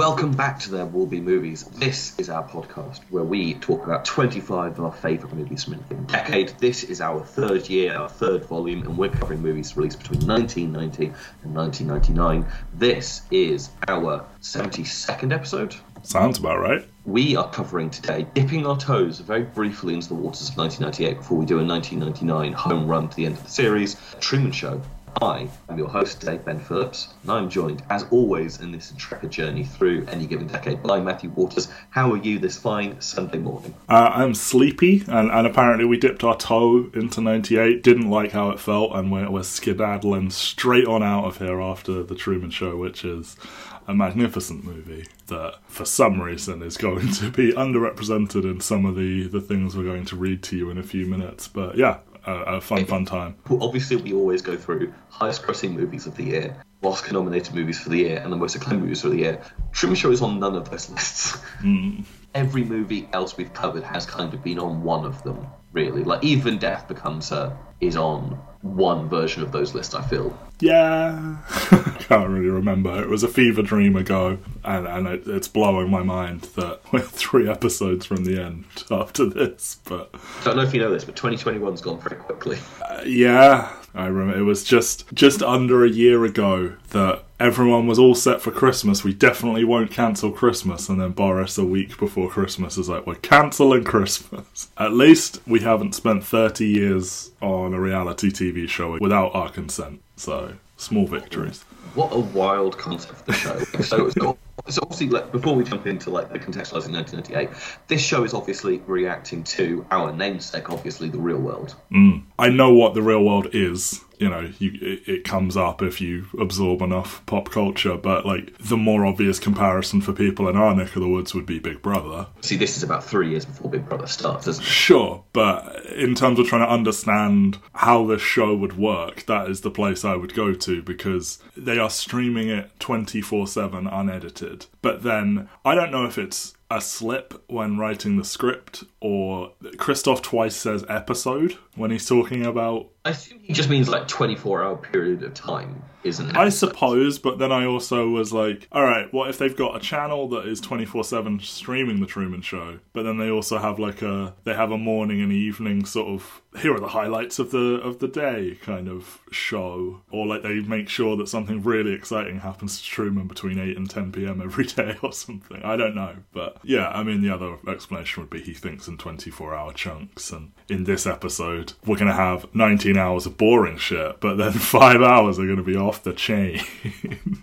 Welcome back to There Will Be Movies. This is our podcast where we talk about 25 of our favourite movies from a decade. This is our third year, our third volume, and we're covering movies released between 1990 and 1999. This is our 72nd episode. Sounds about right. We are covering today, dipping our toes very briefly into the waters of 1998 before we do a 1999 home run to the end of the series, Truman Show. I am your host today, Ben Phillips, and I'm joined, as always, in this intrepid journey through any given decade by Matthew Waters. How are you this fine Sunday morning? I'm sleepy, and apparently we dipped our toe into 98, didn't like how it felt, and we're skedaddling straight on out of here after The Truman Show, which is a magnificent movie that, for some reason, is going to be underrepresented in some of the things we're going to read to you in a few minutes. But yeah, a fun time. Obviously, we always go through highest-grossing movies of the year, Oscar-nominated movies for the year, and the most acclaimed movies for the year. Truman Show is on none of those lists. Mm. Every movie else we've covered has kind of been on one of them, really. Like, even Death Becomes Her is on one version of those lists, I feel. Yeah. I can't really remember. It was a fever dream ago, and it's blowing my mind that we're three episodes from the end after this. But I don't know if you know this, but 2021's gone pretty quickly. Yeah. I remember it was just under a year ago that everyone was all set for Christmas. We definitely won't cancel Christmas. And then Boris, a week before Christmas, is like, we're cancelling Christmas. At least we haven't spent 30 years on a reality TV show without our consent. So, small victories. What a wild concept for the show. So obviously, like, before we jump into like the contextualising 1998, this show is obviously reacting to our namesake, obviously, The Real World. Mm. I know what The Real World is. You know, it comes up if you absorb enough pop culture, but like the more obvious comparison for people in our neck of the woods would be Big Brother. See, this is about 3 years before Big Brother starts, isn't it? Sure, but in terms of trying to understand how this show would work, that is the place I would go to, because they are streaming it 24/7 unedited. But then, I don't know if it's a slip when writing the script, or Christof twice says episode when he's talking about... I assume he just means like 24-hour period of time, isn't it? I suppose, but then I also was like, alright, what if they've got a channel that is 24/7 streaming The Truman Show, but then they also have like a morning and evening sort of, here are the highlights of the day kind of show, or like they make sure that something really exciting happens to Truman between 8 and 10pm every day or something. I don't know, but... Yeah, I mean, the other explanation would be he thinks in 24-hour chunks, and in this episode, we're going to have 19 hours of boring shit, but then 5 hours are going to be off the chain.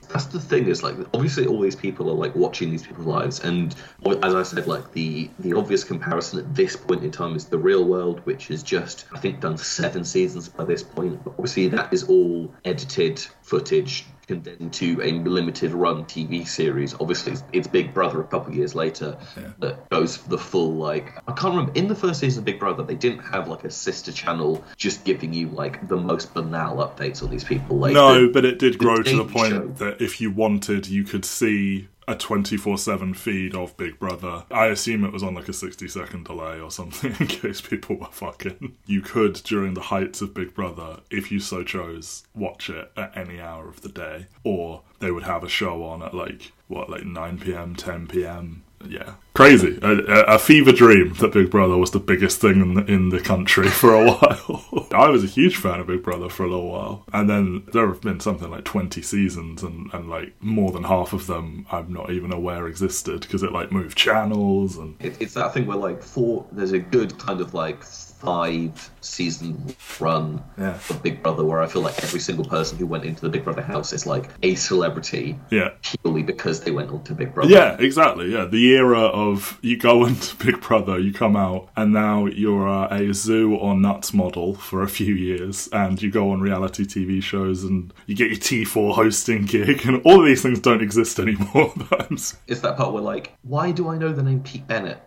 That's the thing, is, like, obviously all these people are, like, watching these people's lives, and as I said, like, the obvious comparison at this point in time is The Real World, which is just, I think, done 7 seasons by this point, but obviously that is all edited footage, condemned to a limited run TV series. Obviously, it's Big Brother a couple of years later that goes for the full, like... I can't remember, in the first season of Big Brother, they didn't have, like, a sister channel just giving you, like, the most banal updates on these people. Like, no, but it did grow to the point that if you wanted, you could see a 24/7 feed of Big Brother. I assume it was on like a 60-second delay or something in case people were fucking. You could, during the heights of Big Brother, if you so chose, watch it at any hour of the day. Or they would have a show on at like 9pm, 10pm. Yeah. Crazy. A fever dream that Big Brother was the biggest thing in the country for a while. I was a huge fan of Big Brother for a little while. And then there have been something like 20 seasons and like more than half of them I'm not even aware existed because it like moved channels. And it's that thing where like there's a good kind of like 5 season run of Big Brother where I feel like every single person who went into the Big Brother house is like a celebrity purely because they went on to Big Brother. Yeah, exactly. Yeah, the era of you go into Big Brother, you come out, and now you're a zoo or nuts model for a few years, and you go on reality TV shows and you get your T4 hosting gig, and all of these things don't exist anymore. It's that part where like, why do I know the name Pete Bennett?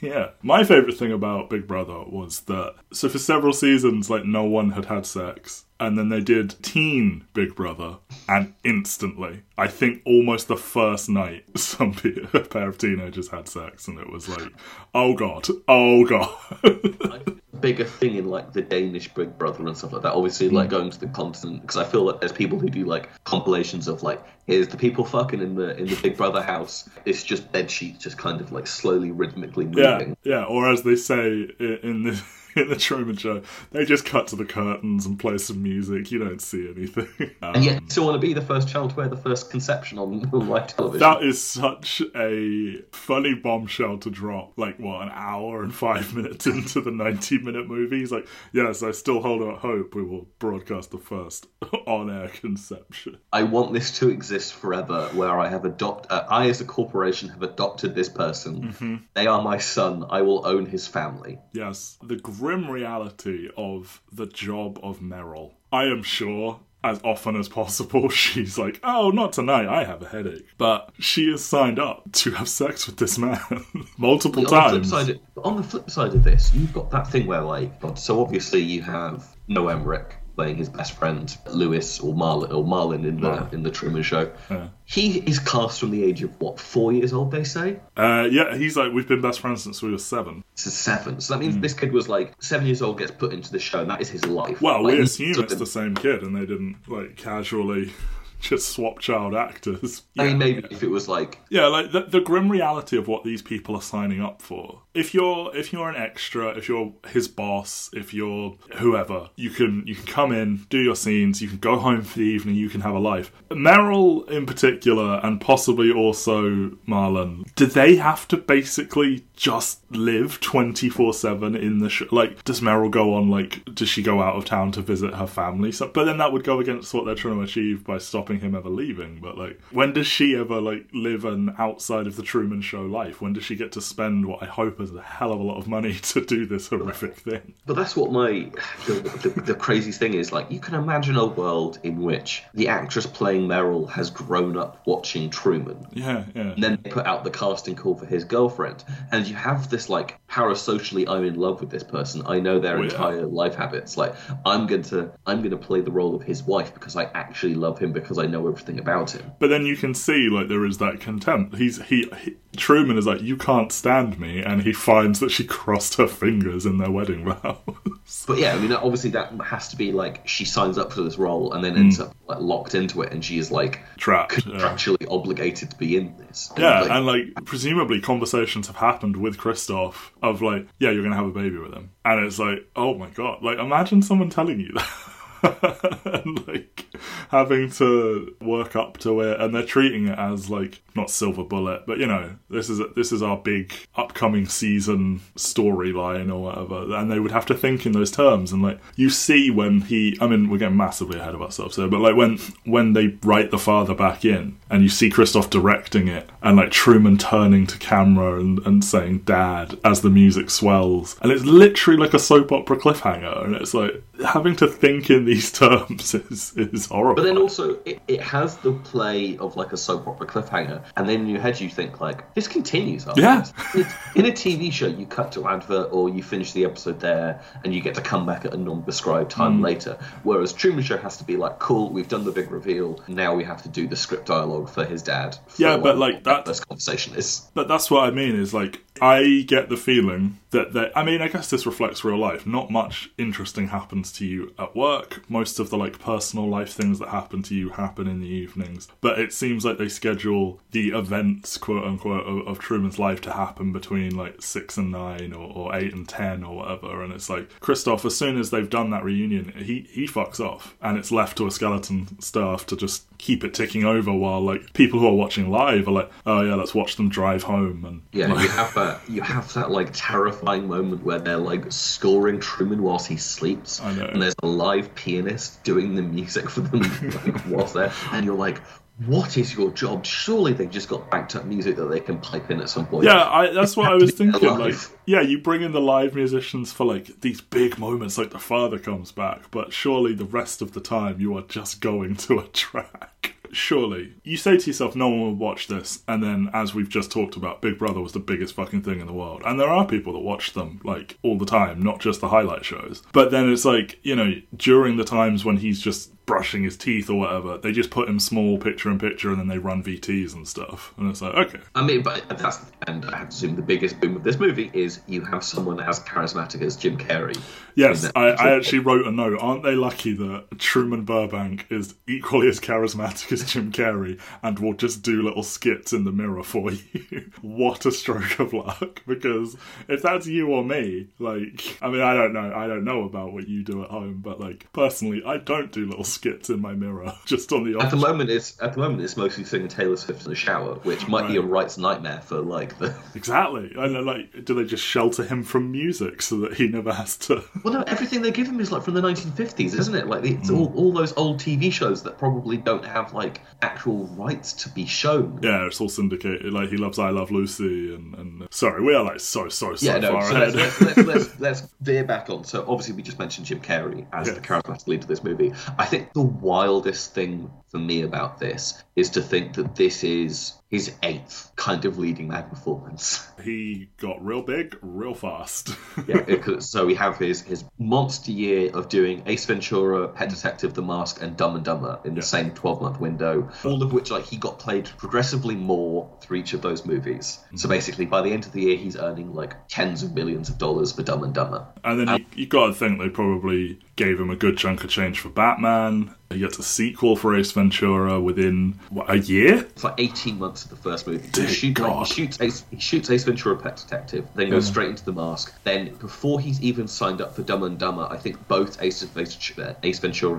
Yeah. My favourite thing about Big Brother was that, so for several seasons, like, no one had sex. And then they did Teen Big Brother, and instantly, I think almost the first night, a pair of teenagers had sex, and it was like, oh god, oh god. bigger thing in like the Danish Big Brother and stuff like that, obviously, like going to the continent, because I feel like there's people who do like compilations of like, here's the people fucking in the Big Brother house. It's just bed sheets just kind of like slowly rhythmically moving. Yeah, or as they say in the Truman Show, they just cut to the curtains and play some music. You don't see anything. And yet you still want to be the first child to wear the first conception on live television. That is such a funny bombshell to drop, like, what, an hour and 5 minutes into the 90-minute movie? He's like, yes, I still hold out hope we will broadcast the first on-air conception. I want this to exist forever, where I have I as a corporation have adopted this person. Mm-hmm. They are my son. I will own his family. Yes, the grim reality of the job of Meryl. I am sure, as often as possible, she's like, oh, not tonight, I have a headache. But she is signed up to have sex with this man multiple times. On the flip side of this, you've got that thing where, like, God, so obviously you have Noah Emmerich playing his best friend, Lewis or Marlon in the Truman Show. Yeah. He is cast from the age of, what, 4 years old, they say? Yeah, he's like, we've been best friends since we were seven. Since seven. So that means this kid was like 7 years old, gets put into the show, and that is his life. Well, like, we assume it's the same kid, and they didn't like casually just swap child actors. Yeah. I mean, maybe if it was like... Yeah, like the grim reality of what these people are signing up for. If you're an extra, if you're his boss, if you're whoever, you can come in, do your scenes, you can go home for the evening, you can have a life. Meryl in particular, and possibly also Marlon, do they have to basically just live 24/7 in the show? Like, does Meryl go on, like, does she go out of town to visit her family? So, but then that would go against what they're trying to achieve by stopping him ever leaving. But, like, when does she ever, like, live an outside of the Truman Show life? When does she get to spend what I hope is a hell of a lot of money to do this horrific thing? But that's what the craziest thing is. Like, you can imagine a world in which the actress playing Meryl has grown up watching Truman. Yeah, yeah. And then they put out the casting call for his girlfriend. And you have this, like, parasocially, I'm in love with this person. I know their entire life habits. Like, I'm going to play the role of his wife because I actually love him, because I know everything about him. But then you can see, like, there is that contempt. Truman is like, you can't stand me, and he finds that she crossed her fingers in their wedding vows. But yeah, I mean, obviously that has to be, like, she signs up for this role and then ends up, like, locked into it, and she is, like, contractually obligated to be in this. Yeah, and presumably conversations have happened with Christof of, like, yeah, you're going to have a baby with him. And it's like, oh my God, like, imagine someone telling you that. And, like, having to work up to it, and they're treating it as, like, not silver bullet, but, you know, this is our big upcoming season storyline or whatever, and they would have to think in those terms. And, like, you see when I mean, we're getting massively ahead of ourselves there, but, like, when they write the father back in, and you see Christof directing it, and, like, Truman turning to camera and saying dad as the music swells, and it's literally like a soap opera cliffhanger, and it's like, having to think in these terms is horrible. But then also, it has the play of, like, a soap opera cliffhanger, and then in your head you think, like, this continues. Yeah. In a TV show, you cut to advert, or you finish the episode there, and you get to come back at a non-prescribed time later. Whereas Truman Show has to be like, cool, we've done the big reveal, now we have to do the script dialogue for his dad. Yeah, but, like, that first conversation is... But that's what I mean, is, like, I get the feeling that they... I mean, I guess this reflects real life. Not much interesting happens to you at work. Most of the, like, personal life things that happen to you happen in the evenings. But it seems like they schedule the events, quote-unquote, of Truman's life to happen between, like, 6 and 9 or 8 and 10 or whatever. And it's like, Christof, as soon as they've done that reunion, he fucks off. And it's left to a skeleton staff to just keep it ticking over while, like, people who are watching live are like, oh, yeah, let's watch them drive home. And yeah, like, you have that, like, terrifying moment where they're, like, scoring Truman whilst he sleeps. I know. And there's a live pianist doing the music for them, like, whilst there. And you're like, what is your job? Surely they've just got backed up music that they can pipe in at some point. Yeah, that's what I was thinking. Like, yeah, you bring in the live musicians for, like, these big moments, like the father comes back, but surely the rest of the time you are just going to a track. Surely. You say to yourself, no one will watch this, and then, as we've just talked about, Big Brother was the biggest fucking thing in the world. And there are people that watch them, like, all the time, not just the highlight shows. But then it's like, you know, during the times when he's just brushing his teeth or whatever, they just put him small picture in picture and then they run VTs and stuff. And it's like, okay. I mean, but that's, and I have to assume the biggest boom of this movie is you have someone as charismatic as Jim Carrey. Yes, I actually wrote a note. Aren't they lucky that Truman Burbank is equally as charismatic as Jim Carrey and will just do little skits in the mirror for you? What a stroke of luck. Because if that's you or me, like, I mean, I don't know about what you do at home, but like, personally, I don't do little skits in my mirror, just on the At the moment, it's mostly singing Taylor Swift in the shower, which might be a Wright's nightmare for, like, the... Exactly. And, like, do they just shelter him from music so that he never has to... Well, no, everything they give him is, like, from the 1950s, isn't it? Like, it's all those old TV shows that probably don't have, like, actual rights to be shown. Yeah, it's all syndicated. Like, he loves I Love Lucy and... Sorry, we are, like, so far ahead. Let's veer back on. So, obviously, we just mentioned Jim Carrey as the charismatic lead of this movie. I think the wildest thing for me about this is to think that this is his 8th kind of leading man performance. He got real big, real fast. So we have his monster year of doing Ace Ventura, Pet Detective, The Mask, and Dumb and Dumber in the same 12-month window, all of which, like, he got played progressively more through each of those movies. Mm-hmm. So basically, by the end of the year, he's earning, like, tens of millions of dollars for Dumb and Dumber. And then you got to think they probably gave him a good chunk of change for Batman. He gets a sequel for Ace Ventura within, what, a year? It's like 18 months of the first movie. He shoots Ace Ventura, Pet Detective, then goes straight into The Mask. Then, before he's even signed up for Dumb and Dumber, I think both Ace Ventura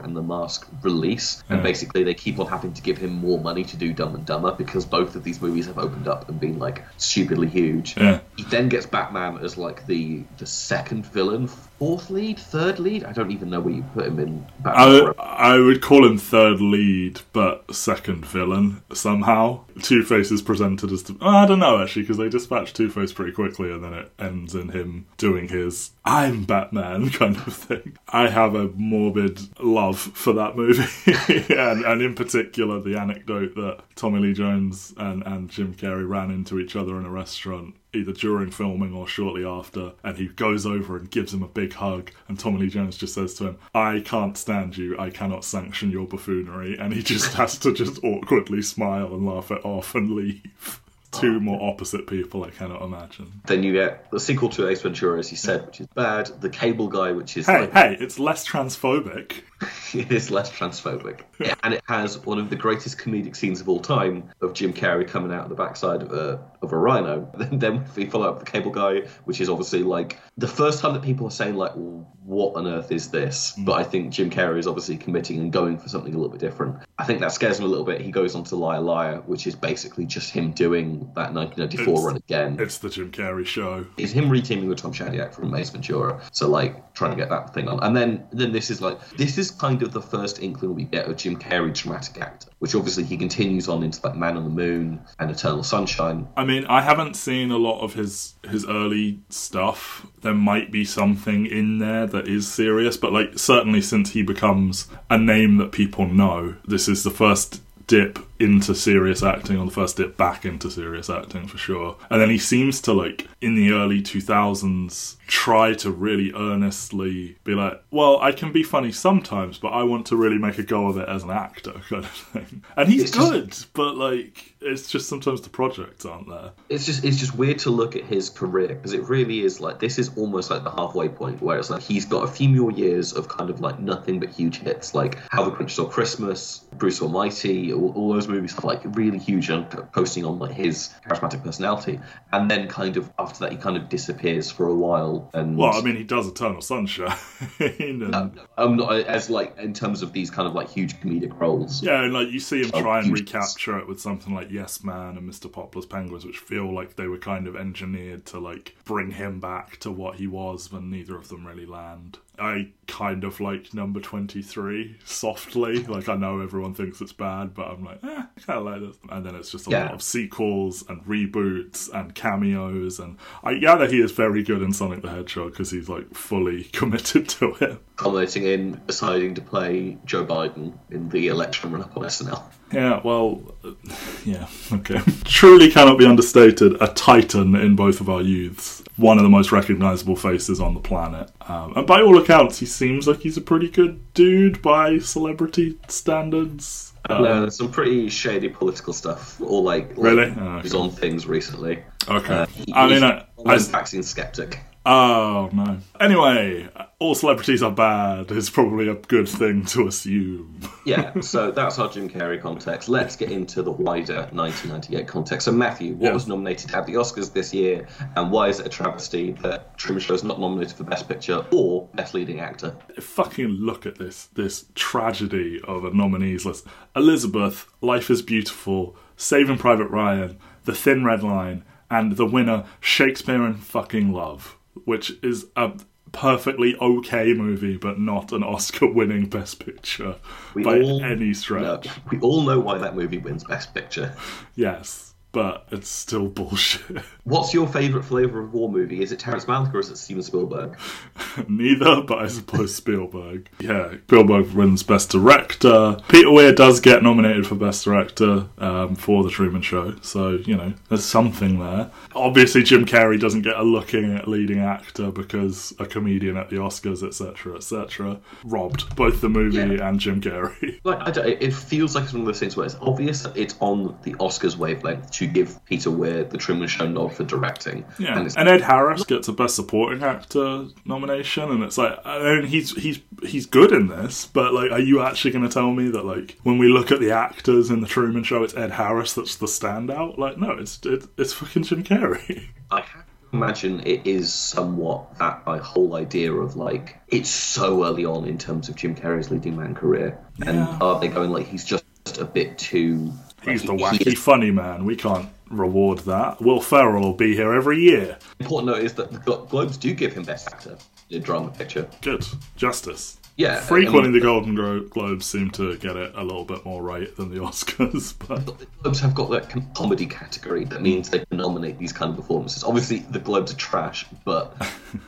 and The Mask release. And basically they keep on having to give him more money to do Dumb and Dumber because both of these movies have opened up and been, like, stupidly huge. Yeah. He then gets Batman as, like, the second villain, third lead? I don't even know where you put him in Batman. I would call him third lead, but second villain, somehow. Two-Face is presented as... I don't know, actually, because they dispatch Two-Face pretty quickly, and then it ends in him doing his I'm Batman kind of thing. I have a morbid love for that movie, and in particular the anecdote that Tommy Lee Jones and Jim Carrey ran into each other in a restaurant, either during filming or shortly after, and he goes over and gives him a big hug, and Tommy Lee Jones just says to him, I can't stand you, I cannot sanction your buffoonery, and he just has to just awkwardly smile and laugh it off and leave. Two more opposite people, I cannot imagine. Then you get the sequel to Ace Ventura, as you said, which is bad, The Cable Guy, which is... Hey, it's less transphobic. It is less transphobic. Yeah, and it has one of the greatest comedic scenes of all time of Jim Carrey coming out of the backside of a rhino. Then we follow up The Cable Guy, which is obviously, like, the first time that people are saying, like, what on earth is this? Mm. But I think Jim Carrey is obviously committing and going for something a little bit different. I think that scares him a little bit. He goes on to Liar Liar, which is basically just him doing that 1994 run again. It's the Jim Carrey show. It's him reteaming with Tom Shadyac from Ace Ventura. So, like, trying to get that thing on. And then this is kind of the first inkling we get of Jim Carrey, dramatic actor, which obviously he continues on into, like, Man on the Moon and Eternal Sunshine. I mean, I haven't seen a lot of his early stuff. There might be something in there that is serious, but, like, certainly since he becomes a name that people know, this is the first dip into serious acting, or the first dip back into serious acting, for sure. And then he seems to, like, in the early 2000s, try to really earnestly be like, well, I can be funny sometimes, but I want to really make a go of it as an actor, kind of thing. And he's good, but, like, it's just sometimes the projects aren't there. It's just weird to look at his career, because it really is, like, this is almost like the halfway point, where it's like he's got a few more years of kind of, like, nothing but huge hits, like How the Grinch Stole Christmas, Bruce Almighty, all those movies have, like, really huge and posting on, like, his charismatic personality, and then kind of after that he kind of disappears for a while. And well, I mean, he does Eternal Sunshine. And... not as, like, in terms of these kind of, like, huge comedic roles. Yeah, and, like, you see him try and recapture it with something like Yes Man and Mr. Poplar's Penguins, which feel like they were kind of engineered to, like, bring him back to what he was, when neither of them really land. I kind of like number 23, softly. Like, I know everyone thinks it's bad, but I'm like, I kind of like this. And then it's just a lot of sequels and reboots and cameos. And I gather he is very good in Sonic the Hedgehog because he's, like, fully committed to it. Culminating in deciding to play Joe Biden in the election run-up on SNL. Yeah, well, okay. Truly cannot be understated, a titan in both of our youths. one of the most recognizable faces on the planet. And by all accounts, he seems like he's a pretty good dude by celebrity standards. No, there's some pretty shady political stuff, or really? Oh, he's on things recently. Okay. He's a vaccine skeptic. Oh, no. Anyway, all celebrities are bad is probably a good thing to assume. Yeah, so that's our Jim Carrey context. Let's get into the wider 1998 context. So, Matthew, what was nominated at the Oscars this year, and why is it a travesty that Truman Show is not nominated for Best Picture or Best Leading Actor? Fucking look at this tragedy of a nominees list. Elizabeth, Life is Beautiful, Saving Private Ryan, The Thin Red Line, and the winner, Shakespeare in fucking Love, which is a perfectly okay movie, but not an Oscar-winning Best Picture any stretch. No, we all know why that movie wins Best Picture. Yes, but it's still bullshit. What's your favourite flavour of war movie? Is it Terrence Malick or is it Steven Spielberg? Neither, but I suppose Spielberg. Yeah, Spielberg wins Best Director. Peter Weir does get nominated for Best Director for The Truman Show, so, there's something there. Obviously, Jim Carrey doesn't get a look in at leading actor because a comedian at the Oscars, etc., etc. Robbed both the movie and Jim Carrey. It feels like it's one of those things where it's obvious that it's on the Oscars wavelength to give Peter Weir The Truman Show nod for directing. Yeah, and Ed Harris gets a Best Supporting Actor nomination, and it's like, I mean, he's good in this, but are you actually going to tell me that when we look at the actors in The Truman Show, it's Ed Harris that's the standout? No, it's fucking Jim Carrey. I have to imagine it is somewhat that my whole idea of it's so early on in terms of Jim Carrey's leading man career, and are they going he's just a bit too? He's the wacky funny man. We can't reward that. Will Ferrell will be here every year. Important note is that the Globes do give him Best Actor in Drama Picture. Good justice. Yeah, frequently the Golden Globes seem to get it a little bit more right than the Oscars. But the Globes have got that comedy category that means they can nominate these kind of performances. Obviously, the Globes are trash, but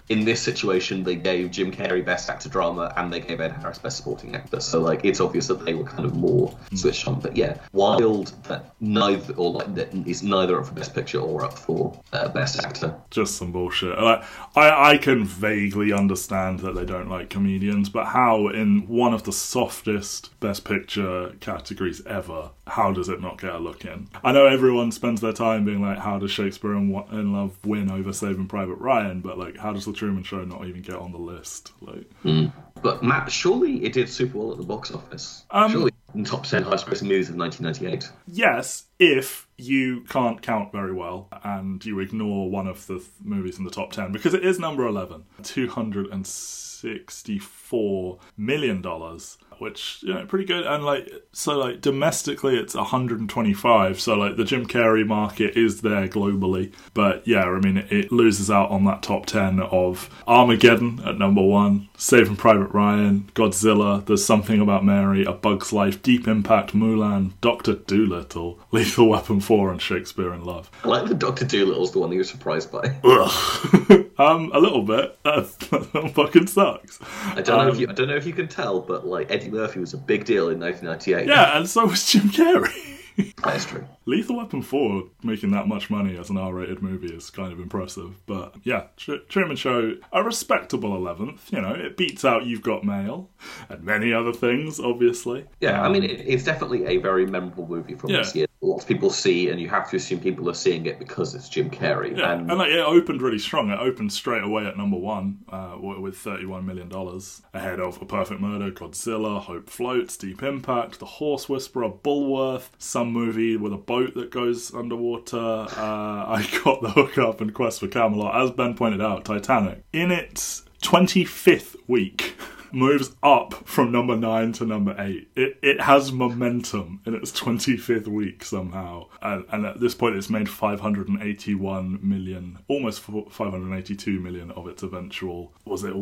in this situation, they gave Jim Carrey Best Actor Drama and they gave Ed Harris Best Supporting Actor. So, it's obvious that they were kind of more switched on. But yeah, wild that neither that is neither up for Best Picture or up for Best Actor. Just some bullshit. I can vaguely understand that they don't like comedians, but how in one of the softest Best Picture categories ever, how does it not get a look in? I know everyone spends their time being how does Shakespeare in Love win over Saving Private Ryan? But how does The Truman Show not even get on the list? But Matt, surely it did super well at the box office. Surely in top 10 highest-grossing movies of 1998. Yes, if you can't count very well and you ignore one of the movies in the top 10, because it is number 11, $264 million, which, pretty good. And, domestically, it's 125. So, the Jim Carrey market is there globally. But, yeah, I mean, it loses out on that top 10 of Armageddon at number 1, Saving Private Ryan, Godzilla, There's Something About Mary, A Bug's Life, Deep Impact, Mulan, Dr. Dolittle, Lethal Weapon 4, and Shakespeare in Love. I like that Dr. Dolittle's the one that you're surprised by. A little bit. That fucking sucks. I don't know if you can tell, but, Eddie Murphy was a big deal in 1998. Yeah, and so was Jim Carrey. That's true. Lethal Weapon 4 making that much money as an R-rated movie is kind of impressive. But yeah, Truman Show, a respectable 11th. It beats out You've Got Mail and many other things, obviously. Yeah, I mean, it's definitely a very memorable movie from this year. Lots of people see, and you have to assume people are seeing it because it's Jim Carrey. Yeah, and it opened really strong. It opened straight away at number 1 with $31 million, ahead of A Perfect Murder, Godzilla, Hope Floats, Deep Impact, The Horse Whisperer, Bullworth, some movie with a boat that goes underwater, I Got the Hookup, and Quest for Camelot. As Ben pointed out, Titanic, in its 25th week, moves up from number 9 to number 8. It has momentum in its 25th week somehow, and at this point it's made 581 million, almost 582 million of its eventual. Was it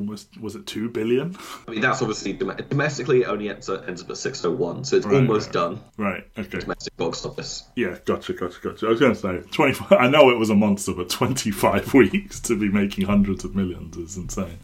2 billion? I mean, that's obviously domestically it only ends up at 601, so it's almost done. Right, okay. Domestic box office. Yeah, gotcha. I was going to say 25. I know it was a monster, but 25 weeks to be making hundreds of millions is insane.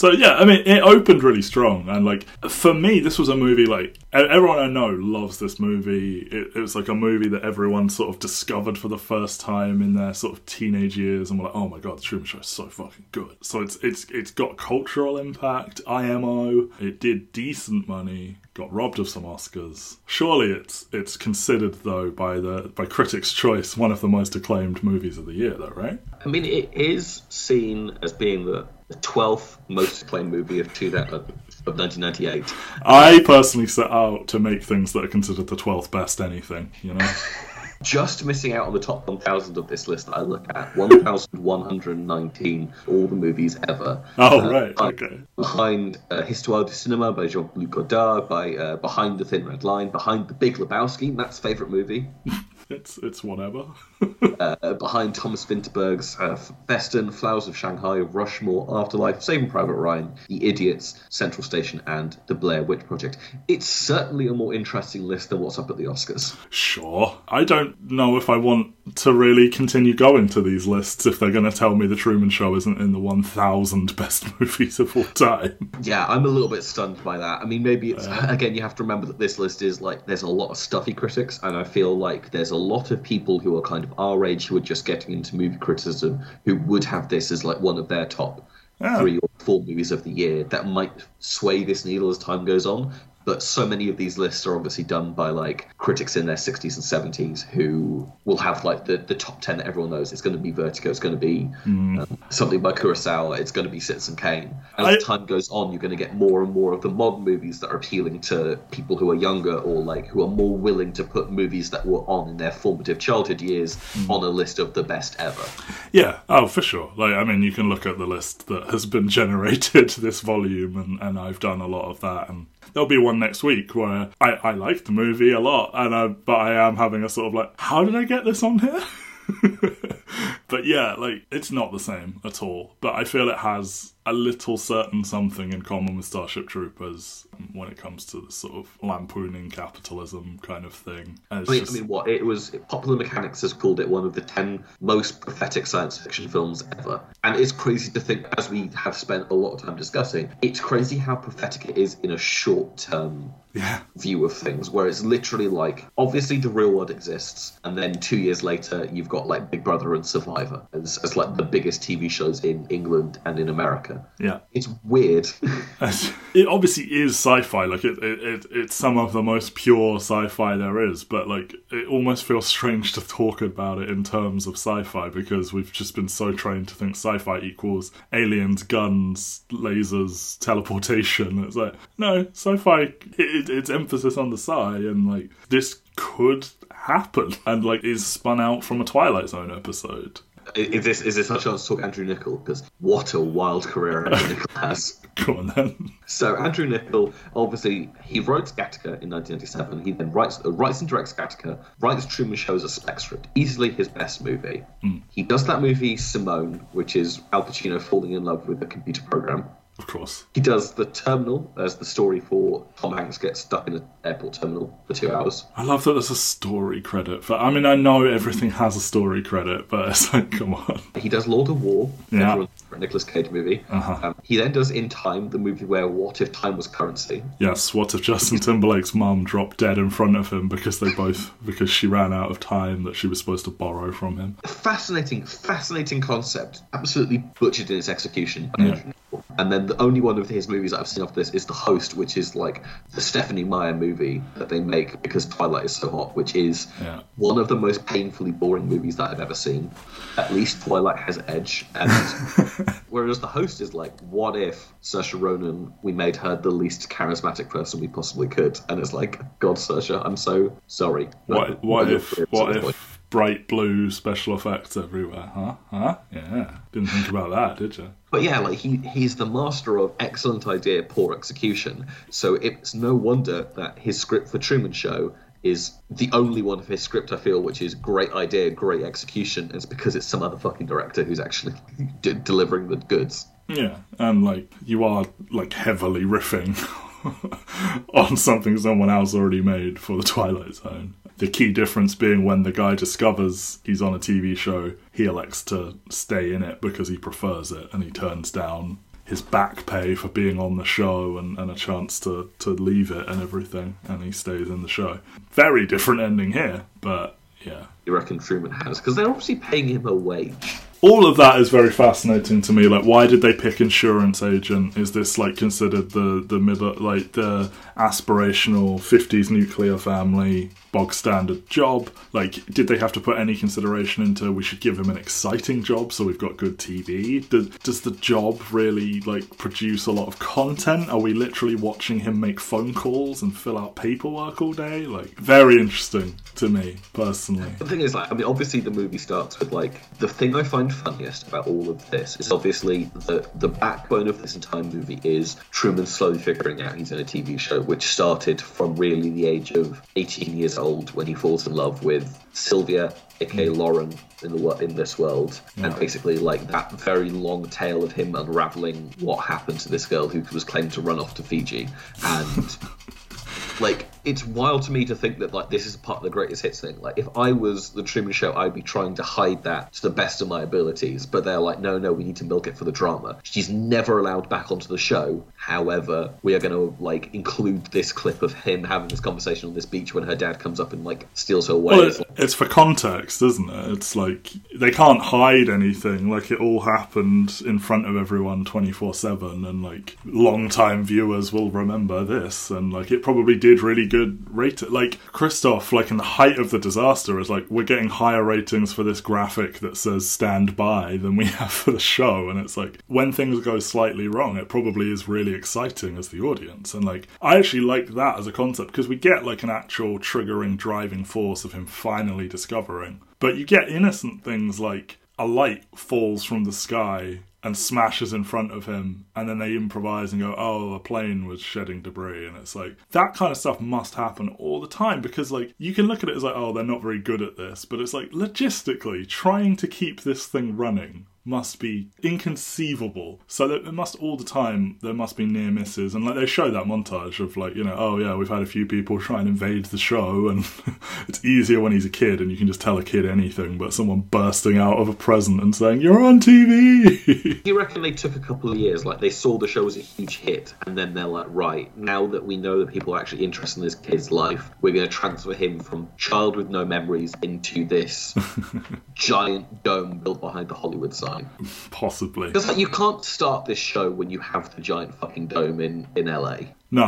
So yeah, I mean, it opened really strong, and like for me, this was a movie like everyone I know loves this movie. It was like a movie that everyone sort of discovered for the first time in their sort of teenage years, and were like, oh my god, The Truman Show is so fucking good. So it's got cultural impact, IMO. It did decent money. Got robbed of some Oscars. Surely it's considered though by Critics' Choice one of the most acclaimed movies of the year though, right? I mean, it is seen as being the 12th most acclaimed movie of 1998. I personally set out to make things that are considered the 12th best anything, you know? Just missing out on the top 1,000 of this list that I look at. 1,119, all the movies ever. Oh, right, okay. Behind Histoire du Cinéma by Jean-Luc Godard, by Behind the Thin Red Line, behind The Big Lebowski, Matt's favourite movie. It's whatever. Behind Thomas Vinterberg's Festin, Flowers of Shanghai, Rushmore, Afterlife, Saving Private Ryan, The Idiots, Central Station, and The Blair Witch Project. It's certainly a more interesting list than what's up at the Oscars. Sure. I don't know if I want to really continue going to these lists if they're going to tell me The Truman Show isn't in the 1,000 best movies of all time. Yeah, I'm a little bit stunned by that. I mean, maybe it's... Again, you have to remember that this list is like... There's a lot of stuffy critics, and I feel like there's a lot of people who are kind of our age who are just getting into movie criticism who would have this as like one of their top 3 or 4 movies of the year. That might sway this needle as time goes on, but so many of these lists are obviously done by like critics in their 60s and 70s who will have like the top 10 that everyone knows. It's going to be Vertigo, it's going to be something by Kurosawa, it's going to be Citizen Kane. And as time goes on, you're going to get more and more of the modern movies that are appealing to people who are younger or like who are more willing to put movies that were on in their formative childhood years on a list of the best ever. Yeah, oh, for sure. Like, I mean, you can look at the list that has been generated this volume, and I've done a lot of that, and there'll be one next week where I like the movie a lot, but I am having a sort of like, how did I get this on here? But yeah, like, it's not the same at all. But I feel it has a little certain something in common with Starship Troopers when it comes to the sort of lampooning capitalism kind of thing. Popular Mechanics has called it one of the 10 most prophetic science fiction films ever. And it's crazy to think, as we have spent a lot of time discussing, it's crazy how prophetic it is in a short-term view of things, where it's literally like, obviously The Real World exists, and then 2 years later you've got like Big Brother and Survivor. It's like the biggest TV shows in England and in America. Yeah, it's weird. It obviously is sci-fi. Like it's some of the most pure sci-fi there is, but like it almost feels strange to talk about it in terms of sci-fi because we've just been so trained to think sci-fi equals aliens, guns, lasers, teleportation. It's like, no, sci-fi. It's emphasis on the sci, and like this could happen, and like is spun out from a Twilight Zone episode. Is this our chance to talk Andrew Niccol? Because what a wild career Andrew Niccol has. Go on then. So Andrew Niccol, obviously, he wrote Gattaca in 1997. He then writes and directs Gattaca, writes Truman Show as a spec script, easily his best movie. He does that movie Simone, which is Al Pacino falling in love with a computer program. Of course. He does The Terminal as the story for Tom Hanks gets stuck in an airport terminal for 2 hours. I love that there's a story credit. I mean, I know everything has a story credit, but it's like, come on. He does Lord of War, everyone's favorite Nicolas Cage movie. He then does In Time, the movie where what if time was currency? Yes, what if Justin Timberlake's mum dropped dead in front of him because she ran out of time that she was supposed to borrow from him? Fascinating concept. Absolutely butchered in its execution. And then the only one of his movies I've seen after this is The Host, which is like the Stephenie Meyer movie that they make because Twilight is so hot, which is one of the most painfully boring movies that I've ever seen. At least Twilight has edge. And whereas The Host is like, what if Saoirse Ronan, we made her the least charismatic person we possibly could? And it's like, God, Saoirse, I'm so sorry. What if? Bright blue special effects everywhere, huh? Yeah. Didn't think about that, did you? But yeah, like he's the master of excellent idea, poor execution. So it's no wonder that his script for Truman Show is the only one of his script I feel which is great idea, great execution. It's because it's some other fucking director who's actually delivering the goods. Yeah, and like you are like heavily riffing on something someone else already made for the Twilight Zone. The key difference being when the guy discovers he's on a TV show, he elects to stay in it because he prefers it, and he turns down his back pay for being on the show and a chance to leave it and everything, and he stays in the show. Very different ending here, but yeah. You reckon Truman has? Because they're obviously paying him a wage. All of that is very fascinating to me. Like, why did they pick insurance agent? Is this like considered the middle, like the aspirational 50s nuclear family bog standard job? Like, did they have to put any consideration into we should give him an exciting job so we've got good TV? Does the job really like produce a lot of content? Are we literally watching him make phone calls and fill out paperwork all day? Like, very interesting to me personally. The thing is, like, I mean, obviously the movie starts with like the thing I find funniest about all of this is obviously the backbone of this entire movie is Truman slowly figuring out he's in a TV show, which started from really the age of 18 years old when he falls in love with Sylvia, aka Lauren, in this world, and basically like that very long tale of him unraveling what happened to this girl who was claimed to run off to Fiji, and like, it's wild to me to think that like this is part of the greatest hits thing. Like, if I was the Truman Show, I'd be trying to hide that to the best of my abilities. But they're like, no, we need to milk it for the drama. She's never allowed back onto the show. However, we are going to like include this clip of him having this conversation on this beach when her dad comes up and like steals her away. Well, it's for context, isn't it? It's like they can't hide anything. Like, it all happened in front of everyone 24/7, and like long-time viewers will remember this. And like, it probably did really good rating. Like, Christof, like in the height of the disaster, is like, we're getting higher ratings for this graphic that says stand by than we have for the show. And it's like, when things go slightly wrong, it probably is really exciting as the audience. And like, I actually like that as a concept, because we get like an actual triggering driving force of him finally discovering. But you get innocent things like a light falls from the sky and smashes in front of him, and then they improvise and go, oh, a plane was shedding debris. And it's like, that kind of stuff must happen all the time, because like, you can look at it as like, oh, they're not very good at this, but it's like, logistically trying to keep this thing running must be inconceivable. So that it must all the time, there must be near misses. And like, they show that montage of like, you know, oh yeah, we've had a few people try and invade the show, and it's easier when he's a kid and you can just tell a kid anything, but someone bursting out of a present and saying, you're on TV. You reckon they took a couple of years, like they saw the show was a huge hit, and then they're like, right, now that we know that people are actually interested in this kid's life, we're going to transfer him from child with no memories into this giant dome built behind the Hollywood sign. Possibly. Because like, you can't start this show when you have the giant fucking dome in LA. No.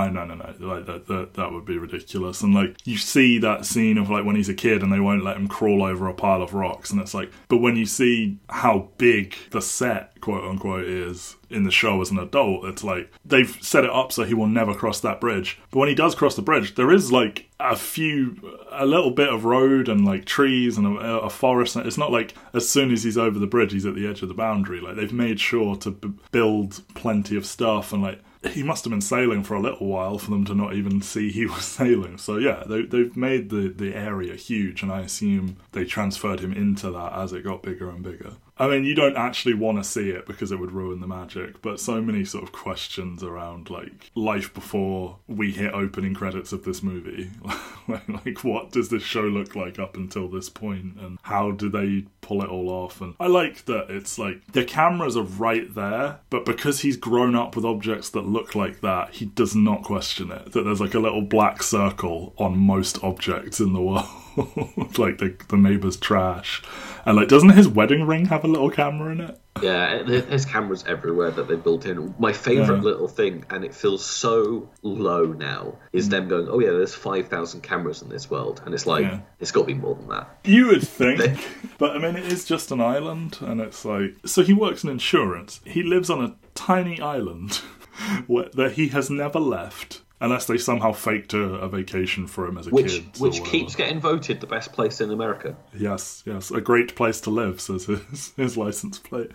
Like, that would be ridiculous. And like, you see that scene of like when he's a kid and they won't let him crawl over a pile of rocks, and it's like, but when you see how big the set, quote unquote, is in the show as an adult, it's like they've set it up so he will never cross that bridge. But when he does cross the bridge, there is like a little bit of road and like trees and a forest. It's not like as soon as he's over the bridge, he's at the edge of the boundary. Like, they've made sure to build plenty of stuff, and like, he must have been sailing for a little while for them to not even see he was sailing. So yeah, they've made the area huge, and I assume they transferred him into that as it got bigger and bigger. I mean, you don't actually want to see it because it would ruin the magic, but so many sort of questions around, like, life before we hit opening credits of this movie. Like, what does this show look like up until this point, and how do they pull it all off? And I like that it's, like, the cameras are right there, but because he's grown up with objects that look like that, he does not question it. That there's, like, a little black circle on most objects in the world. Like the neighbor's trash, and like, doesn't his wedding ring have a little camera in it? Yeah, there's cameras everywhere that they built in. My favourite little thing, and it feels so low now, is them going, oh yeah, there's 5,000 cameras in this world. And it's like, it's got to be more than that. You would think. But I mean, it is just an island, and it's like... So he works in insurance. He lives on a tiny island that he has never left. Unless they somehow faked a vacation for him as a kid. Which keeps getting voted the best place in America. Yes. A great place to live, says his license plate.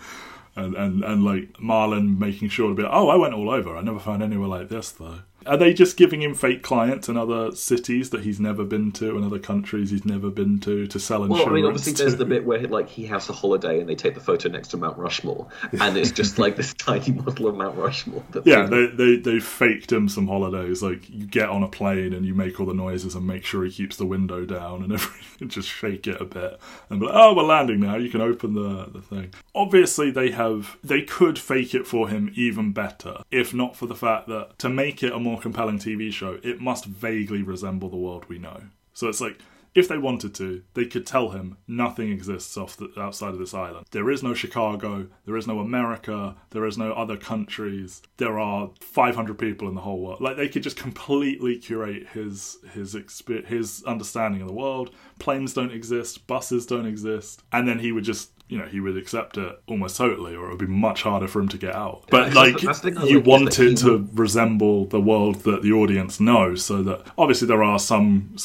And like Marlon making sure to be like, oh, I went all over. I never found anywhere like this, though. Are they just giving him fake clients in other cities that he's never been to and other countries he's never been to sell insurance? Well, I mean, obviously there's the bit where he has a holiday and they take the photo next to Mount Rushmore, and it's just like this tiny model of Mount Rushmore. They faked him some holidays. Like, you get on a plane and you make all the noises and make sure he keeps the window down and everything, just shake it a bit. And be like, oh, we're landing now, you can open the thing. Obviously, they could fake it for him even better, if not for the fact that to make it a more compelling TV show, it must vaguely resemble the world we know. So it's like, if they wanted to, they could tell him nothing exists outside of this island. There is no Chicago, there is no America, there is no other countries, there are 500 people in the whole world. Like, they could just completely curate his understanding of the world. Planes don't exist, buses don't exist, and then he would just, he would accept it almost totally, or it would be much harder for him to get out. But, you want it to resemble the world that the audience knows, so that... Obviously, there are some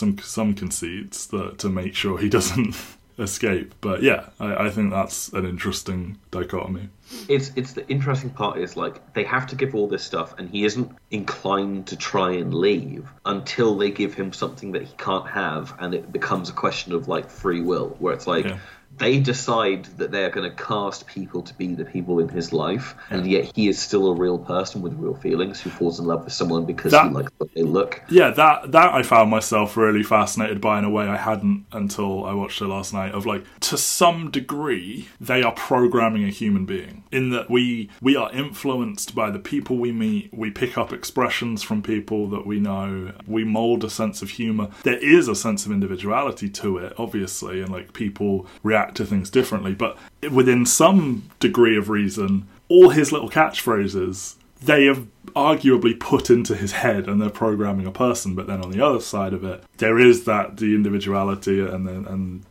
conceits that to make sure he doesn't escape. But, yeah, I think that's an interesting dichotomy. It's the interesting part is, they have to give all this stuff, and he isn't inclined to try and leave until they give him something that he can't have, and it becomes a question of, free will, where it's like... Yeah. They decide that they're going to cast people to be the people in his life, and yet he is still a real person with real feelings who falls in love with someone because he likes what they look. Yeah, that I found myself really fascinated by in a way I hadn't until I watched it last night, of to some degree, they are programming a human being, in that we are influenced by the people we meet, we pick up expressions from people that we know, we mould a sense of humour. There is a sense of individuality to it, obviously, and people react to things differently, but within some degree of reason, all his little catchphrases, they have arguably put into his head, and they're programming a person. But then on the other side of it, there is the individuality and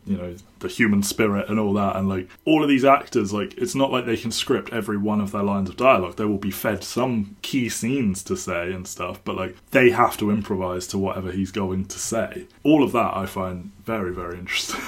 the human spirit and all that, and all of these actors, it's not like they can script every one of their lines of dialogue. They will be fed some key scenes to say and stuff, but they have to improvise to whatever he's going to say. All of that I find very, very interesting.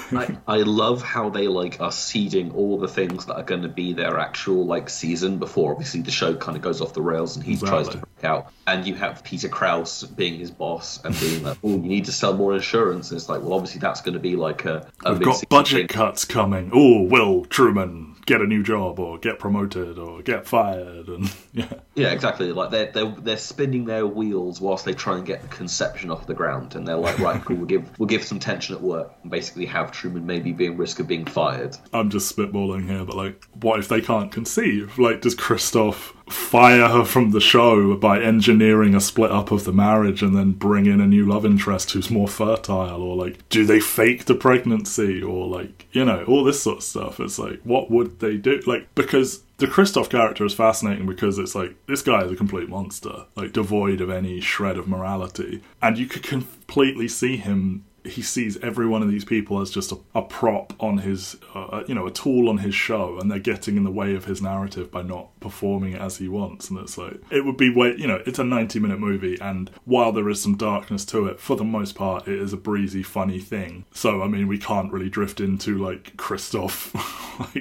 I love how they are seeding all the things that are going to be their actual season before obviously the show kind of goes off the rails and he tries to break out, and you have Peter Krause being his boss and being like, oh, you need to sell more insurance, and it's well obviously that's going to be a we've got budget cuts coming. Oh, will Truman get a new job or get promoted or get fired? And yeah exactly, they're spinning their wheels whilst they try and get the conception off the ground, and they're right, cool, we'll give some tension at work and basically have Truman maybe be at risk of being fired. I'm just spitballing here, but what if they can't conceive? Does Christof fire her from the show by engineering a split up of the marriage and then bring in a new love interest who's more fertile, or do they fake the pregnancy, or all this sort of stuff? It's what would they do? Because the Christof character is fascinating, because it's this guy is a complete monster, devoid of any shred of morality, and you could completely see him. He sees every one of these people as just a prop on his, a tool on his show, and they're getting in the way of his narrative by not performing it as he wants. And it's it would be way, it's a 90-minute movie, and while there is some darkness to it, for the most part, it is a breezy, funny thing. So, I mean, we can't really drift into, Christof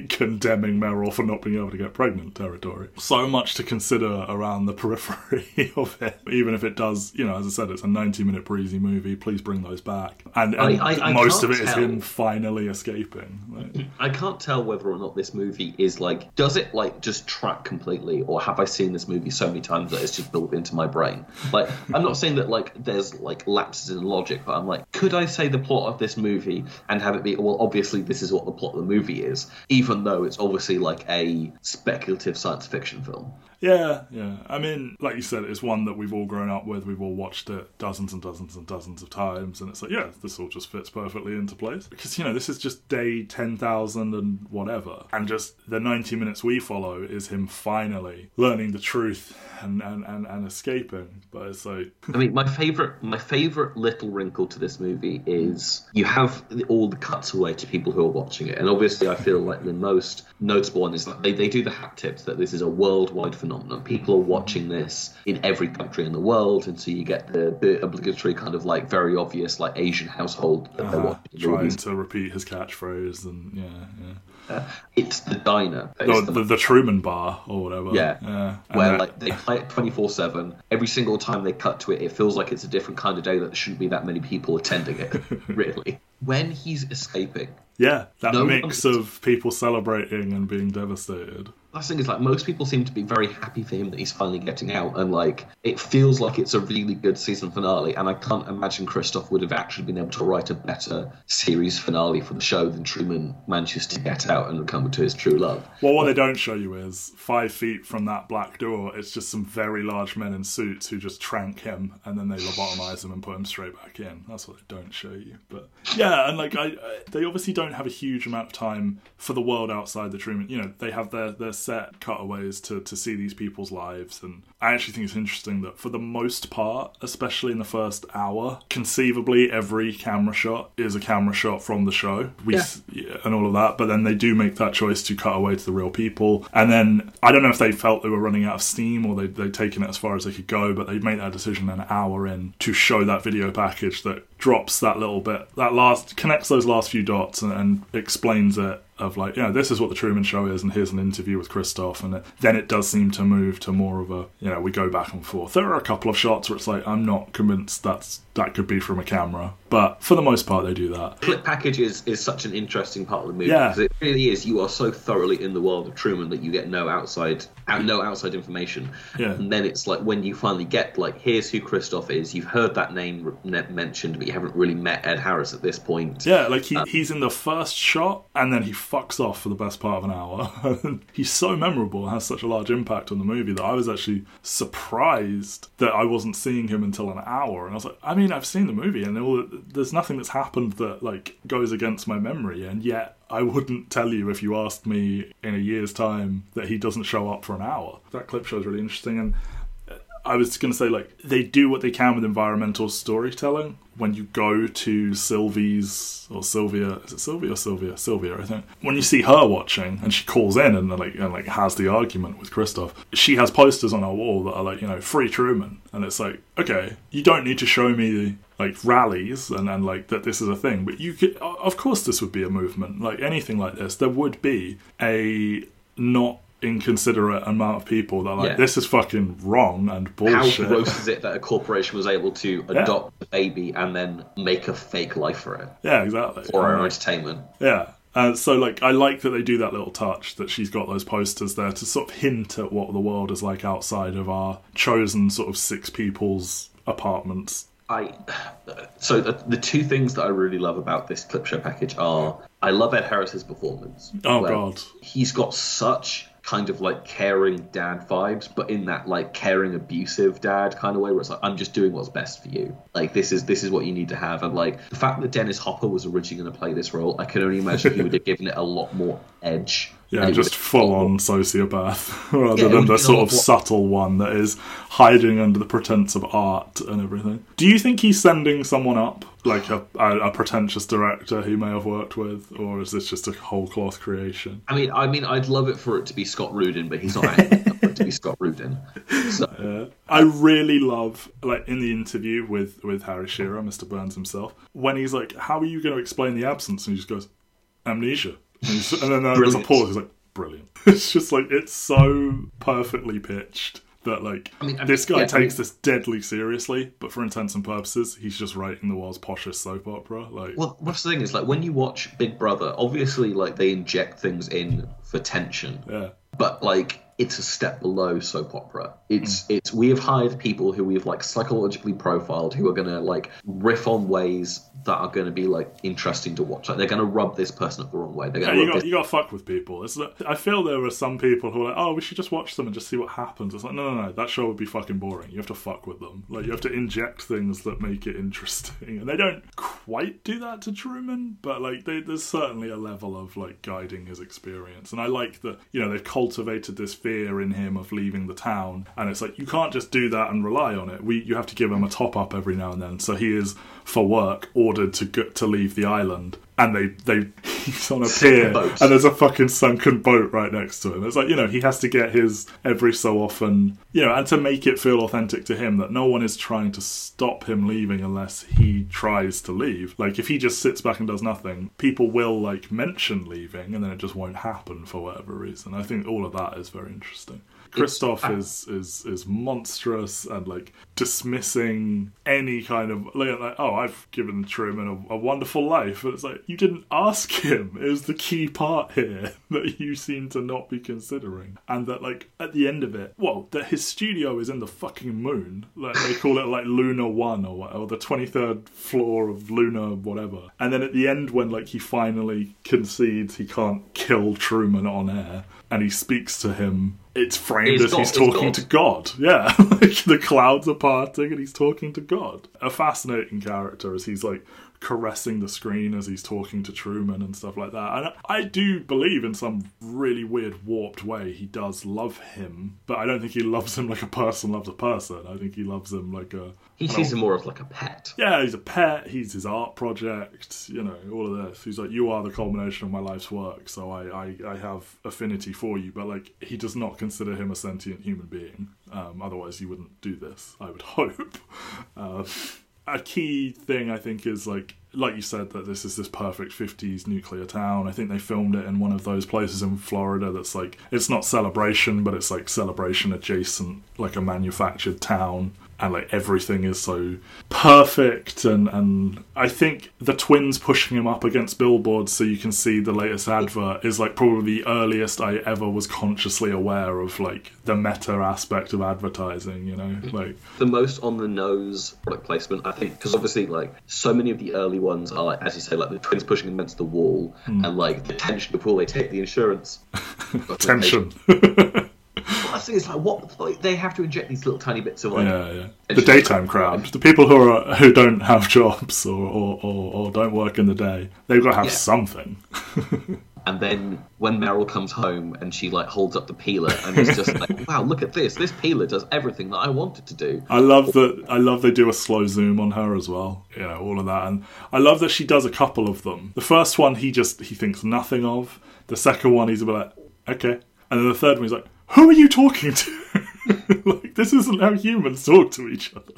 condemning Meryl for not being able to get pregnant territory. So much to consider around the periphery of it, even if it does, as I said, it's a 90-minute breezy movie, please bring those back. And most of it is him finally escaping. I can't tell whether or not this movie is does it just track completely, or have I seen this movie so many times that it's just built into my brain? I'm not saying that there's lapses in logic, but I'm could I say the plot of this movie and have it be, well, obviously this is what the plot of the movie is, even though it's obviously a speculative science fiction film? Yeah. I mean, like you said, it's one that we've all grown up with. We've all watched it dozens and dozens and dozens of times. And it's this all just fits perfectly into place. Because, this is just day 10,000 and whatever. And just the 90 minutes we follow is him finally learning the truth and escaping. But it's I mean, my favourite little wrinkle to this movie is you have all the cuts away to people who are watching it. And obviously I feel the most notable one is that they do the hat tips that this is a worldwide phenomenon. People are watching this in every country in the world, and so you get the obligatory kind of like very obvious like Asian household that they're watching. Trying to repeat his catchphrase and it's the diner. The Truman Bar or whatever. Yeah. Where like they play it 24/7. Every single time they cut to it, it feels like it's a different kind of day that there shouldn't be that many people attending it, really. When he's escaping. Yeah, that mix of people celebrating and being devastated. Last thing is, like, most people seem to be very happy for him that he's finally getting out, and, like, it feels like it's a really good season finale, and I can't imagine Christof would have actually been able to write a better series finale for the show than Truman manages to get out and come to his true love. Well, what they don't show you is 5 feet from that black door, it's just some very large men in suits who just trank him, and then they lobotomize him and put him straight back in. That's what they don't show you. But, yeah, and, like, they obviously don't have a huge amount of time for the world outside the Truman. You know, they have their set cutaways to see these people's lives, and I actually think it's interesting that for the most part, especially in the first hour, conceivably every camera shot is a camera shot from the show and all of that, but then they do make that choice to cut away to the real people, and then I don't know if they felt they were running out of steam or they'd taken it as far as they could go, but they made that decision an hour in to show that video package that drops that little bit, that last connects those last few dots and explains it of like, you know, this is what the Truman Show is, and here's an interview with Christof, and then it does seem to move to more of a, you know, we go back and forth. There are a couple of shots where it's like, I'm not convinced that could be from a camera, but for the most part they do that. Clip package is such an interesting part of the movie, because it really is, you are so thoroughly in the world of Truman that you get no outside information, and then it's like when you finally get, like, here's who Christof is, you've heard that name mentioned but you haven't really met Ed Harris at this point. He's in the first shot and then he fucks off for the best part of an hour. He's so memorable and has such a large impact on the movie that I was actually surprised that I wasn't seeing him until an hour, and I was like, I've seen the movie and there's nothing that's happened that, like, goes against my memory, and yet I wouldn't tell you if you asked me in a year's time that he doesn't show up for an hour. That clip show is really interesting, and I was going to say, like, they do what they can with environmental storytelling. When you go to Sylvia, I think. When you see her watching and she calls in and has the argument with Christof, she has posters on her wall that are like, you know, free Truman. And it's like, okay, you don't need to show me, like, rallies and like, that this is a thing. But you could, of course this would be a movement. Like, anything like this, there would be a not inconsiderate amount of people that are like, this is fucking wrong and bullshit. How gross is it that a corporation was able to adopt the baby and then make a fake life for it? Yeah, exactly. For our entertainment. Yeah. So, like, I like that they do that little touch that she's got those posters there to sort of hint at what the world is like outside of our chosen sort of six people's apartments. So the two things that I really love about this clip show package are, I love Ed Harris's performance. Oh, God. He's got such kind of like caring dad vibes, but in that like caring abusive dad kind of way where it's like, I'm just doing what's best for you, like this is what you need to have. And like the fact that Dennis Hopper was originally going to play this role, I can only imagine he would have given it a lot more edge. Yeah, just full-on sociopath, rather than the sort of subtle one that is hiding under the pretense of art and everything. Do you think he's sending someone up, like a pretentious director he may have worked with, or is this just a whole-cloth creation? I mean, I'd love it for it to be Scott Rudin, but he's not actually for it to be Scott Rudin. So. I really love, like, in the interview with Harry Shearer, Mr. Burns himself, when he's like, how are you going to explain the absence? And he just goes, amnesia. And then there's a pause. He's like, brilliant. It's just like, it's so perfectly pitched that, like, this guy takes this deadly seriously, but for intents and purposes, he's just writing the world's poshest soap opera. Like, well, what's the thing is, like, when you watch Big Brother, obviously, like, they inject things in for tension. Yeah. But, like, it's a step below soap opera. It's we have hired people who we've, like, psychologically profiled who are going to, like, riff on ways that are going to be, like, interesting to watch. Like, they're going to rub this person up the wrong way. They're going you got to fuck with people. It's like, I feel there were some people who are like, oh, we should just watch them and just see what happens. It's like, no, that show would be fucking boring. You have to fuck with them. Like, you have to inject things that make it interesting. And they don't quite do that to Truman, but, like, there's certainly a level of, like, guiding his experience. And I like that, you know, they've cultivated this fear in him of leaving the town, and it's like, you can't just do that and rely on it. You have to give him a top up every now and then. So he is, for work, ordered to leave the island, and they he's on a pier and there's a fucking sunken boat right next to him. It's like, you know, he has to get his every so often, you know, and to make it feel authentic to him that no one is trying to stop him leaving unless he tries to leave. Like, if he just sits back and does nothing, people will, like, mention leaving and then it just won't happen for whatever reason. I think all of that is very interesting. Christof is monstrous and, like, dismissing any kind of... Like, oh, I've given Truman a wonderful life. And it's like, you didn't ask him. It was the key part here that you seem to not be considering. And that, like, at the end of it... Well, that his studio is in the fucking moon. Like, they call it, like, Luna 1 or the 23rd floor of Luna whatever. And then at the end, when, like, he finally concedes he can't kill Truman on air and he speaks to him... It's framed as he's talking to God. Yeah, like the clouds are parting and he's talking to God. A fascinating character as he's like caressing the screen as he's talking to Truman and stuff like that. And I do believe in some really weird warped way he does love him, but I don't think he loves him like a person loves a person. I think he loves him like a... He sees him more of like a pet. Yeah, he's a pet, he's his art project, you know, all of this. He's like, you are the culmination of my life's work, so I have affinity for you. But like, he does not consider him a sentient human being. Otherwise you wouldn't do this, I would hope. A key thing I think is like you said, that this is this perfect 50s nuclear town. I think they filmed it in one of those places in Florida that's like, it's not Celebration, but it's like Celebration adjacent, like a manufactured town. And like everything is so perfect, and I think the twins pushing him up against billboards so you can see the latest advert is like probably the earliest I ever was consciously aware of like the meta aspect of advertising, you know, like the most on the nose product placement, I think, because obviously like so many of the early ones are like, as you say, like the twins pushing him against the wall and like the tension before they take the insurance. Tension. It's like, what, like, they have to inject these little tiny bits of like the daytime crowd, the people who don't have jobs or don't work in the day, they've got to have something. And then when Meryl comes home and she like holds up the peeler and it's just like, wow, look at this peeler does everything that I wanted to do. I love they do a slow zoom on her as well, you know, all of that. And I love that she does a couple of them. The first one he thinks nothing of. The second one he's a bit like, okay. And then the third one he's like, who are you talking to? Like, this isn't how humans talk to each other.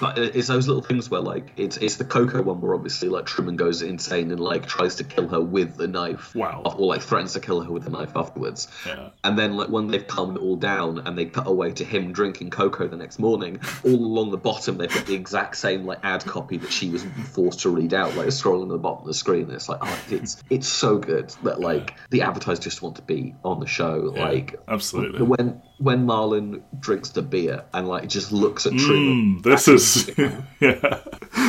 But it's those little things where, like, it's the Coco one where obviously, like, Truman goes insane and, like, tries to kill her with the knife. Wow. Or, like, threatens to kill her with the knife afterwards. Yeah. And then, like, when they've calmed it all down and they cut away to him drinking Coco the next morning, all along the bottom they've got the exact same, like, ad copy that she was forced to read out, like, scrolling the bottom of the screen. And it's like, oh, it's so good that, like, the advertisers just want to be on the show. Yeah, like, absolutely. When Marlon drinks the beer and like just looks at Truman. This is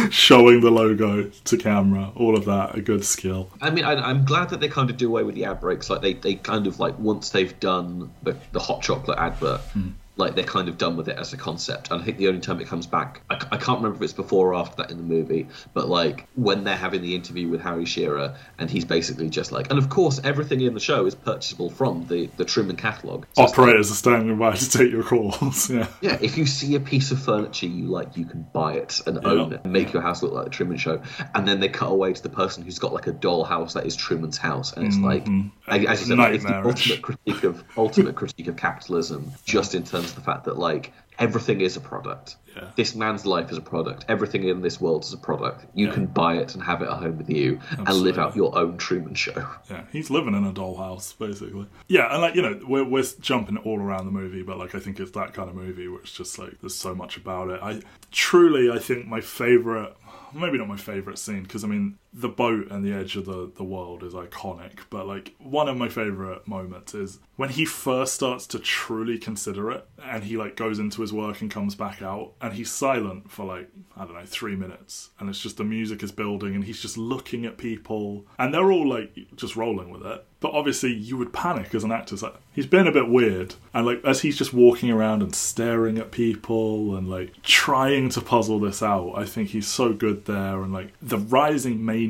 showing the logo to camera, all of that, a good skill. I mean, I'm glad that they kind of do away with the ad breaks. Like they kind of like, once they've done the hot chocolate advert, like they're kind of done with it as a concept. And I think the only time it comes back, I can't remember if it's before or after that in the movie, but like when they're having the interview with Harry Shearer and he's basically just like, and of course everything in the show is purchasable from the Truman catalogue. So operators are standing by to take your calls. Yeah, if you see a piece of furniture you like, you can buy it and own it and make your house look like the Truman Show. And then they cut away to the person who's got like a dollhouse that is Truman's house, and it's like, as you said, like, it's the ultimate critique of capitalism, just in terms the fact that like everything is a product. This man's life is a product, everything in this world is a product. You can buy it and have it at home with you. Absolutely. And live out your own Truman Show. He's living in a dollhouse basically. And like, you know, we're jumping all around the movie, but like I think it's that kind of movie where it's just like there's so much about it. I think my favorite, maybe not my favourite scene, because I mean the boat and the edge of the world is iconic, but like one of my favourite moments is when he first starts to truly consider it and he like goes into his work and comes back out and he's silent for like, I don't know, 3 minutes, and it's just the music is building and he's just looking at people and they're all like just rolling with it. But obviously you would panic as an actor. It's like, he's been a bit weird. And like as he's just walking around and staring at people and like trying to puzzle this out, I think he's so good there. And like the rising mania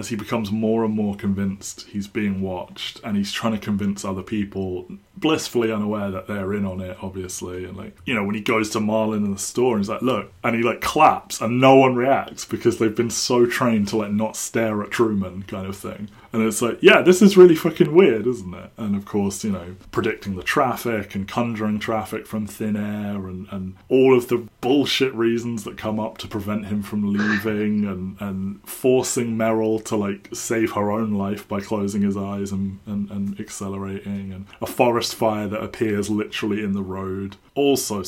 as he becomes more and more convinced he's being watched, and he's trying to convince other people, blissfully unaware that they're in on it, obviously. And, like, you know, when he goes to Marlon in the store and he's like, look, and he, like, claps and no one reacts because they've been so trained to, like, not stare at Truman kind of thing. And it's like, yeah, this is really fucking weird, isn't it? And of course, you know, predicting the traffic and conjuring traffic from thin air and all of the bullshit reasons that come up to prevent him from leaving and forcing Meryl to, like, save her own life by closing his eyes and accelerating, and a forest fire that appears literally in the road. All so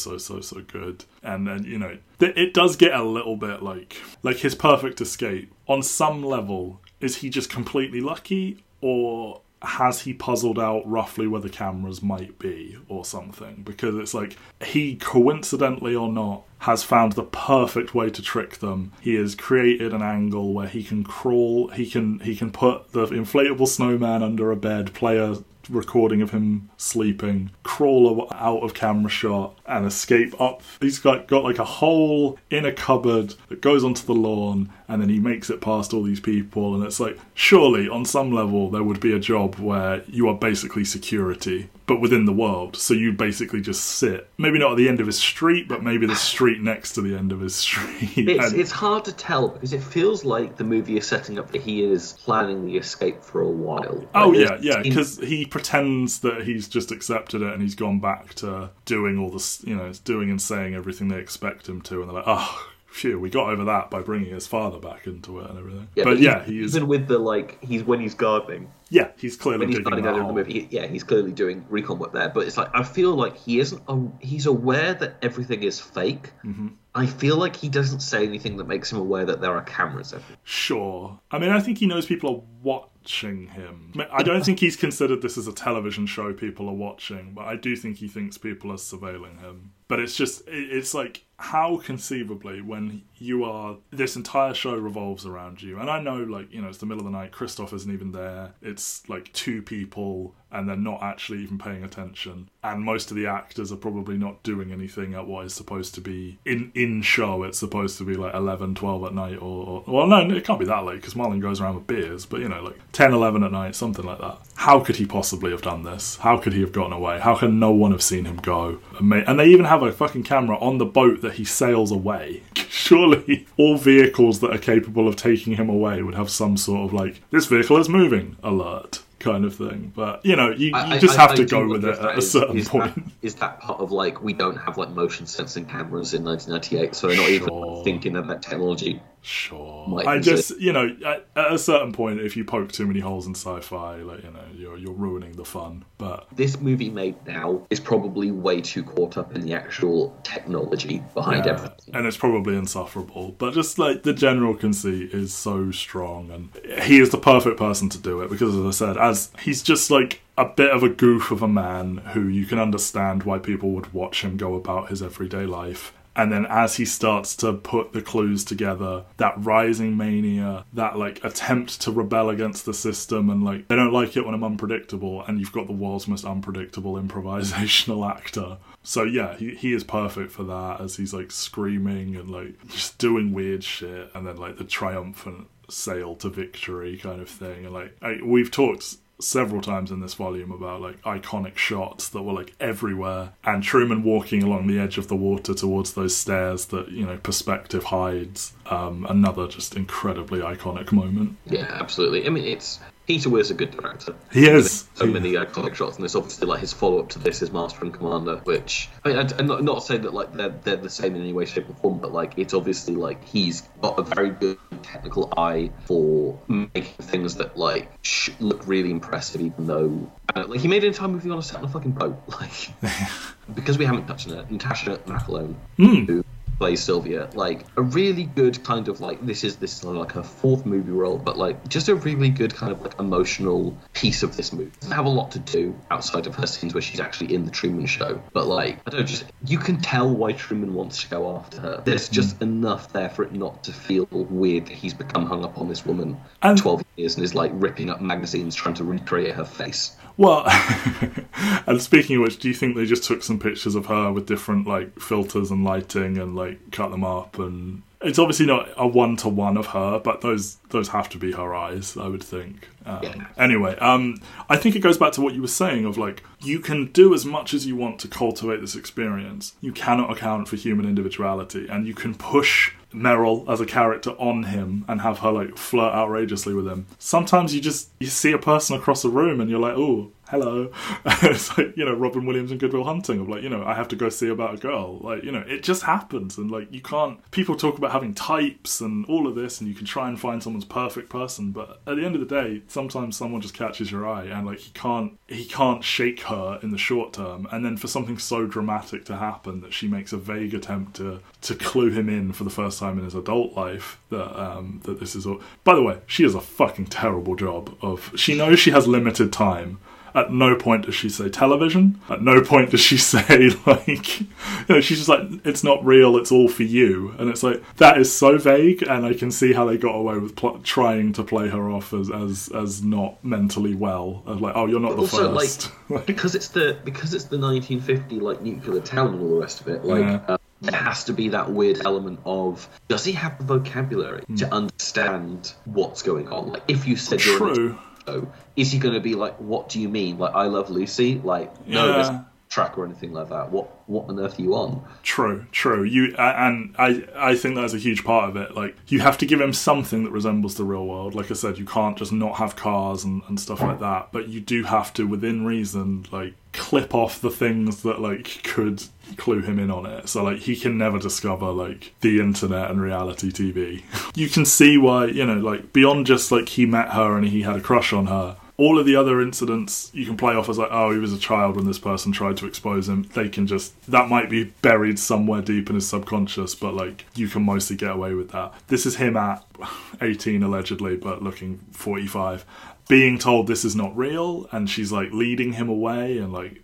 good. And then, you know, it does get a little bit like his perfect escape on some level. Is he just completely lucky, or has he puzzled out roughly where the cameras might be or something? Because it's like, he, coincidentally or not, has found the perfect way to trick them. He has created an angle where he can crawl, he can put the inflatable snowman under a bed, play a recording of him sleeping, crawl out of camera shot, and escape up. He's got like a hole in a cupboard that goes onto the lawn, and then he makes it past all these people. And it's like, surely on some level there would be a job where you are basically security, but within the world. So you basically just sit, maybe not at the end of his street, but maybe the street next to the end of his street. It's hard to tell, because it feels like the movie is setting up that he is planning the escape for a while. Like, oh yeah, because he pretends that he's just accepted it and he's gone back to doing all this, you know, doing and saying everything they expect him to, and they're like, oh, phew, we got over that by bringing his father back into it and everything. Yeah, but yeah, he is... even with the, like, he's when he's gardening. Yeah, he's clearly digging that hole. Yeah, he's clearly doing recon work there. But it's like, I feel like he isn't. He's aware that everything is fake. Mm-hmm. I feel like he doesn't say anything that makes him aware that there are cameras everywhere. Sure. I mean, I think he knows people are watching him. I don't think he's considered this as a television show people are watching, but I do think he thinks people are surveilling him. But it's just, it's like, how conceivably, when you are, this entire show revolves around you, and I know, like, you know, it's the middle of the night, Christof isn't even there, it's like two people, and they're not actually even paying attention, and most of the actors are probably not doing anything at what is supposed to be, in show, it's supposed to be like 11, 12 at night, or well, no, it can't be that late, because Marlon goes around with beers, but, you know, like 10, 11 at night, something like that. How could he possibly have done this? How could he have gotten away? How can no one have seen him go? And they even have a fucking camera on the boat that he sails away. Surely all vehicles that are capable of taking him away would have some sort of, like, this vehicle is moving alert kind of thing. But, you know, you just have to go with it at a certain point. Is that part of, like, we don't have, like, motion sensing cameras in 1998, so they're not even, like, thinking of that technology. Sure. I just, you know, at a certain point, if you poke too many holes in sci-fi, like, you know, you're ruining the fun. But this movie made now is probably way too caught up in the actual technology behind everything, and it's probably insufferable. But just, like, the general conceit is so strong, and he is the perfect person to do it because, as I said, as he's just, like, a bit of a goof of a man who you can understand why people would watch him go about his everyday life. And then as he starts to put the clues together, that rising mania, that, like, attempt to rebel against the system, and, like, they don't like it when I'm unpredictable, and you've got the world's most unpredictable improvisational actor. So yeah, he is perfect for that, as he's, like, screaming and, like, just doing weird shit, and then, like, the triumphant sail to victory kind of thing. And, like, we've talked several times in this volume about, like, iconic shots that were, like, everywhere, and Truman walking along the edge of the water towards those stairs that, you know, perspective hides, another just incredibly iconic moment. Yeah, absolutely. I mean, it's Peter Weir's a good director. He is. So many iconic shots, and it's obviously, like, his follow-up to this is Master and Commander, which, I mean, I'm not saying that, like, they're the same in any way, shape, or form, but, like, it's obviously, like, he's got a very good technical eye for making things that, like, look really impressive, even though, like, he made an entire movie on a set on a fucking boat, like, because we haven't touched on it. Natasha McAlone, who plays Sylvia, like, a really good kind of, like, this is like her fourth movie role, but, like, just a really good kind of, like, emotional piece of this movie. Doesn't have a lot to do outside of her scenes where she's actually in the Truman Show, but, like, I don't, just, you can tell why Truman wants to go after her. There's just enough there for it not to feel weird that he's become hung up on this woman for 12 years and is, like, ripping up magazines trying to recreate her face. Well, and speaking of which, do you think they just took some pictures of her with different, like, filters and lighting and, like, cut them up and It's obviously not a one-to-one of her, but those have to be her eyes, I would think. Anyway, I think it goes back to what you were saying of, like, you can do as much as you want to cultivate this experience. You cannot account for human individuality, and you can push Meryl as a character on him and have her, like, flirt outrageously with him. Sometimes you see a person across the room and you're like, oh, hello. It's like, you know, Robin Williams and Good Will Hunting of, like, you know, I have to go see about a girl. Like, you know, it just happens. And, like, you can't... People talk about having types and all of this, and you can try and find someone's perfect person, but at the end of the day, sometimes someone just catches your eye, and, like, he can't shake her in the short term. And then for something so dramatic to happen that she makes a vague attempt to clue him in for the first time in his adult life that this is all... By the way, she does a fucking terrible job of... She knows she has limited time. At no point does she say television. At no point does she say, like... You know, she's just like, it's not real, it's all for you. And it's like, that is so vague, and I can see how they got away with trying to play her off as not mentally well. As like, oh, you're not but the also, first. Like, because it's the 1950, like, nuclear town and all the rest of it, like... Yeah. There has to be that weird element of, does he have the vocabulary to understand what's going on? Like, if you said you're... So, is he going to be like, what do you mean? Like, I love Lucy? Like, no, there's no track or anything like that. What on earth are you on? True. I think that's a huge part of it. Like, you have to give him something that resembles the real world. Like I said, you can't just not have cars and stuff like that. But you do have to, within reason, like, clip off the things that, like, could clue him in on it. So, like, he can never discover, like, the internet and reality TV. You can see why, you know, like, beyond just, like, he met her and he had a crush on her, all of the other incidents you can play off as, like, oh, he was a child when this person tried to expose him. They can just... That might be buried somewhere deep in his subconscious, but, like, you can mostly get away with that. This is him at 18, allegedly, but looking 45. Being told this is not real, and she's, like, leading him away and, like,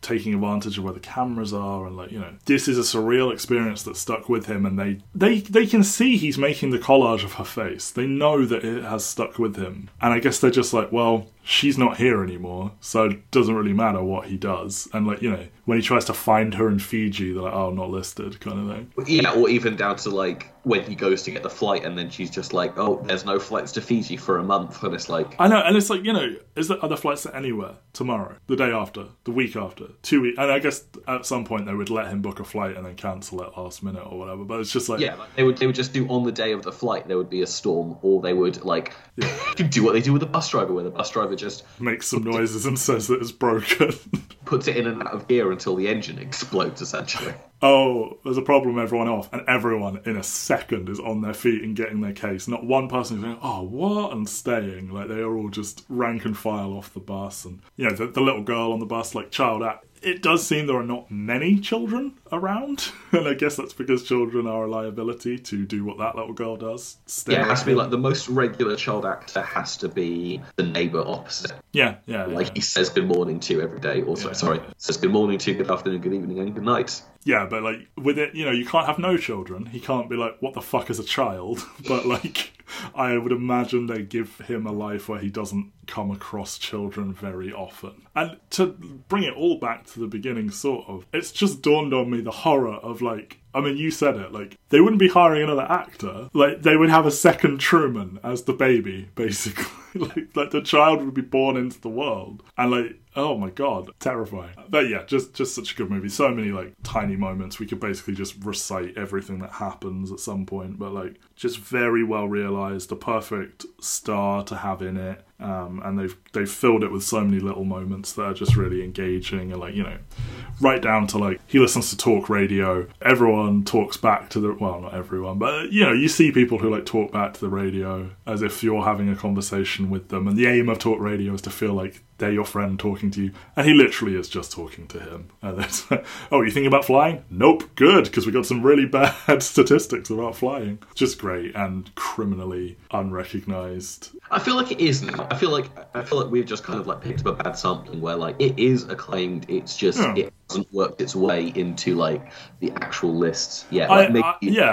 taking advantage of where the cameras are, and, like, you know, this is a surreal experience that stuck with him, and they can see he's making the collage of her face. They know that it has stuck with him. And I guess they're just like, well... She's not here anymore, so it doesn't really matter what he does. And, like, you know, when he tries to find her in Fiji, they're like, oh, not listed, kind of thing. Yeah, or even down to, like, when he goes to get the flight and then she's just like, oh, there's no flights to Fiji for a month. And it's like... I know, and it's like, you know, is there other flights to anywhere? Tomorrow, the day after, the week after, 2 weeks... And I guess at some point they would let him book a flight and then cancel it last minute or whatever, but it's just like... Yeah, like they would just do on the day of the flight, there would be a storm, or they would, like, do what they do with a bus driver, where the bus driver just makes some noises and says that it's broken. Puts it in and out of gear until the engine explodes, essentially. Oh, there's a problem, everyone off. And everyone in a second is on their feet and getting their case. Not one person who's going, oh, what? And staying. Like, they are all just rank and file off the bus. And, you know, the little girl on the bus, like, child act. It does seem there are not many children around, and I guess that's because children are a liability to do what that little girl does. Yeah, it has to be, like, the most regular child actor has to be the neighbour opposite. Yeah. Like, he says good morning to you every day, says good morning to you, good afternoon, good evening, and good night. Yeah, but, like, with it, you know, you can't have no children. He can't be like, what the fuck is a child? But, like... I would imagine they give him a life where he doesn't come across children very often. And to bring it all back to the beginning, sort of, it's just dawned on me the horror of, like, I mean, you said it, like, they wouldn't be hiring another actor. Like, they would have a second Truman as the baby, basically. like, the child would be born into the world. And, like, oh my god, terrifying. But yeah, just such a good movie. So many, like, tiny moments. We could basically just recite everything that happens at some point. But, like, just very well realised. The perfect star to have in it. And they've filled it with so many little moments that are just really engaging, and, like, you know, right down to, like, he listens to talk radio. Everyone talks back to the... Well, not everyone, but, you know, you see people who, like, talk back to the radio as if you're having a conversation with them. And the aim of talk radio is to feel like they're your friend talking to you. And he literally is just talking to him. And it's like, oh, you thinking about flying? Nope, good, because we got some really bad statistics about flying. Just great and criminally unrecognised. I feel like it is now. I feel like we've just kind of, like, picked up a bad sampling where, like, it is acclaimed, it's just... Yeah. It hasn't worked its way into like the actual lists yet. Like,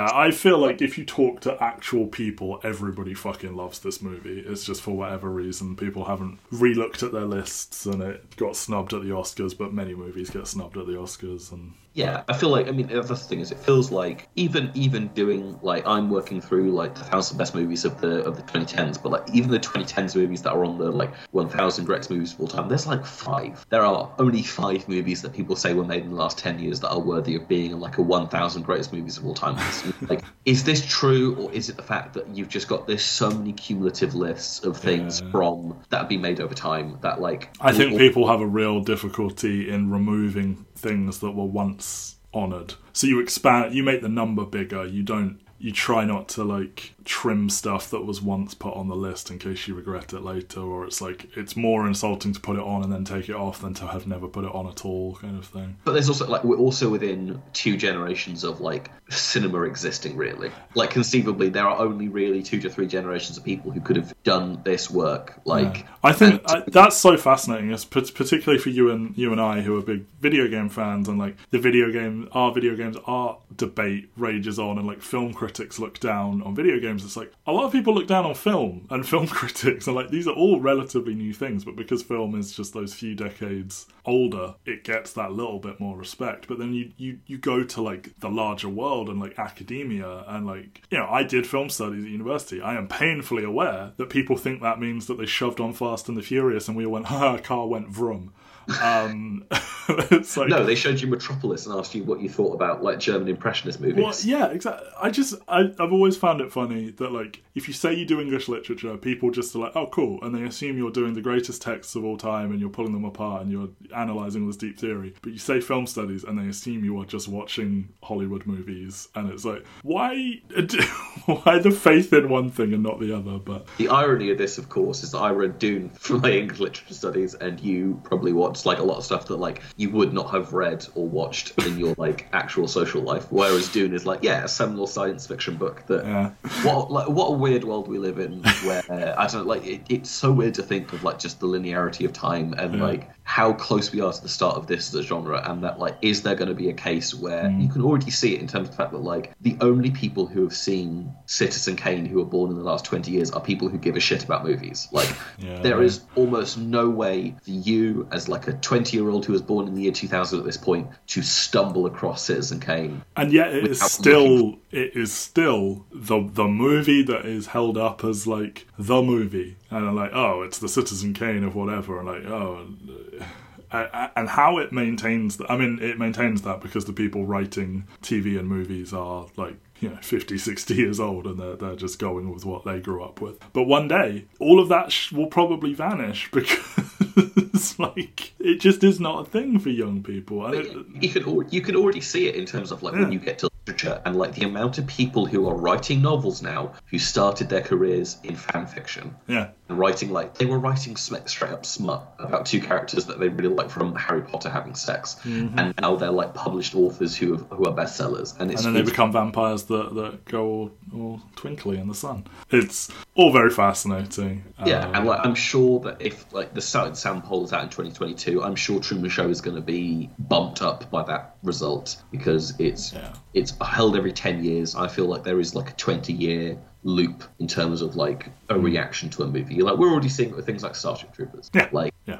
I feel like if you talk to actual people, everybody fucking loves this movie. It's just for whatever reason people haven't re-looked at their lists and it got snubbed at the Oscars, but many movies get snubbed at the Oscars. And yeah, I feel like, I mean, the other thing is it feels like even doing, like, I'm working through like the 1,000 best movies of the 2010s, but like even the 2010s movies that are on the like 1,000 greatest movies of all time, there's like five. There are only five movies that people say were made in the last 10 years that are worthy of being in like a 1,000 greatest movies of all time list. Like, is this true, or is it the fact that you've just got this so many cumulative lists of things from that have been made over time that like... I think people have a real difficulty in removing things that were once honoured. So you expand, you make the number bigger, you try not to like trim stuff that was once put on the list in case you regret it later, or it's like it's more insulting to put it on and then take it off than to have never put it on at all, kind of thing. But there's also like, we're also within two generations of like cinema existing, really. Like, conceivably there are only really 2 to 3 generations of people who could have done this work. Like, yeah. I think that's so fascinating. It's particularly for you and I who are big video game fans, and like the video games debate rages on, and like film critics look down on video games. It's like a lot of people look down on film and film critics, and like these are all relatively new things, but because film is just those few decades older, it gets that little bit more respect. But then you go to like the larger world and like academia, and like, you know, I did film studies at university. I am painfully aware that people think that means that they shoved on Fast and the Furious and we all went, ha, car went vroom. It's like, no, they showed you Metropolis and asked you what you thought about like German impressionist movies. Well, yeah, exactly. I've always found it funny that like if you say you do English literature, people just are like, oh cool, and they assume you're doing the greatest texts of all time and you're pulling them apart and you're analysing all this deep theory. But you say film studies and they assume you are just watching Hollywood movies, and it's like, why the faith in one thing and not the other? But the irony of this, of course, is that I read Dune for my English literature studies, and you probably watched like a lot of stuff that like you would not have read or watched in your like actual social life, whereas Dune is like, yeah, a seminal science fiction book that what a weird world we live in, where I don't know, like it's so weird to think of like just the linearity of time and like how close we are to the start of this as a genre, and that like, is there going to be a case where you can already see it in terms of the fact that like the only people who have seen Citizen Kane who were born in the last 20 years are people who give a shit about movies. Like there is almost no way for you as like a 20-year-old who was born in the year 2000 at this point to stumble across Citizen Kane. And yet it is still the movie that is held up as like the movie, and I'm like, oh, it's the Citizen Kane of whatever, and like, oh. And how it maintains that, I mean, it maintains that because the people writing TV and movies are like, you know, 50, 60 years old, and they're just going with what they grew up with. But one day, all of that will probably vanish because, like, it just is not a thing for young people. And you can already see it in terms of, like, when you get to literature and, like, the amount of people who are writing novels now who started their careers in fan fiction. Yeah. And writing, like, they were writing straight up smut about two characters that they really like from Harry Potter having sex. Mm-hmm. And now they're, like, published authors who are bestsellers. And then they become vampires that go all twinkly in the sun. It's all very fascinating. Yeah, and like, I'm sure that if like the Sam poll is out in 2022, I'm sure Truman Show is going to be bumped up by that result, because it's held every 10 years. I feel like there is like a 20-year loop in terms of like a reaction to a movie. Like, we're already seeing it with things like Starship Troopers,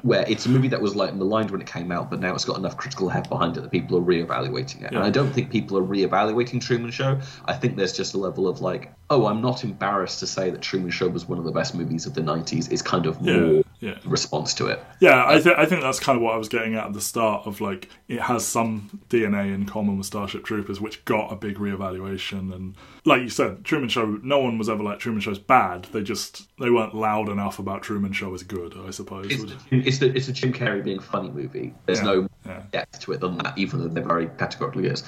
where it's a movie that was like maligned when it came out, but now it's got enough critical heft behind it that people are reevaluating it. And I don't think people are reevaluating Truman Show. I think there's just a level of like, oh, I'm not embarrassed to say that Truman Show was one of the best movies of the 90s. Is kind of more response to it. Yeah, I think that's kind of what I was getting at the start of, like, it has some DNA in common with Starship Troopers, which got a big reevaluation. And like you said, Truman Show, no one was ever like, Truman Show's bad. They weren't loud enough about Truman Show is good, I suppose. It's a Jim Carrey being funny movie. There's no depth to it than that, even though they're very categorically is.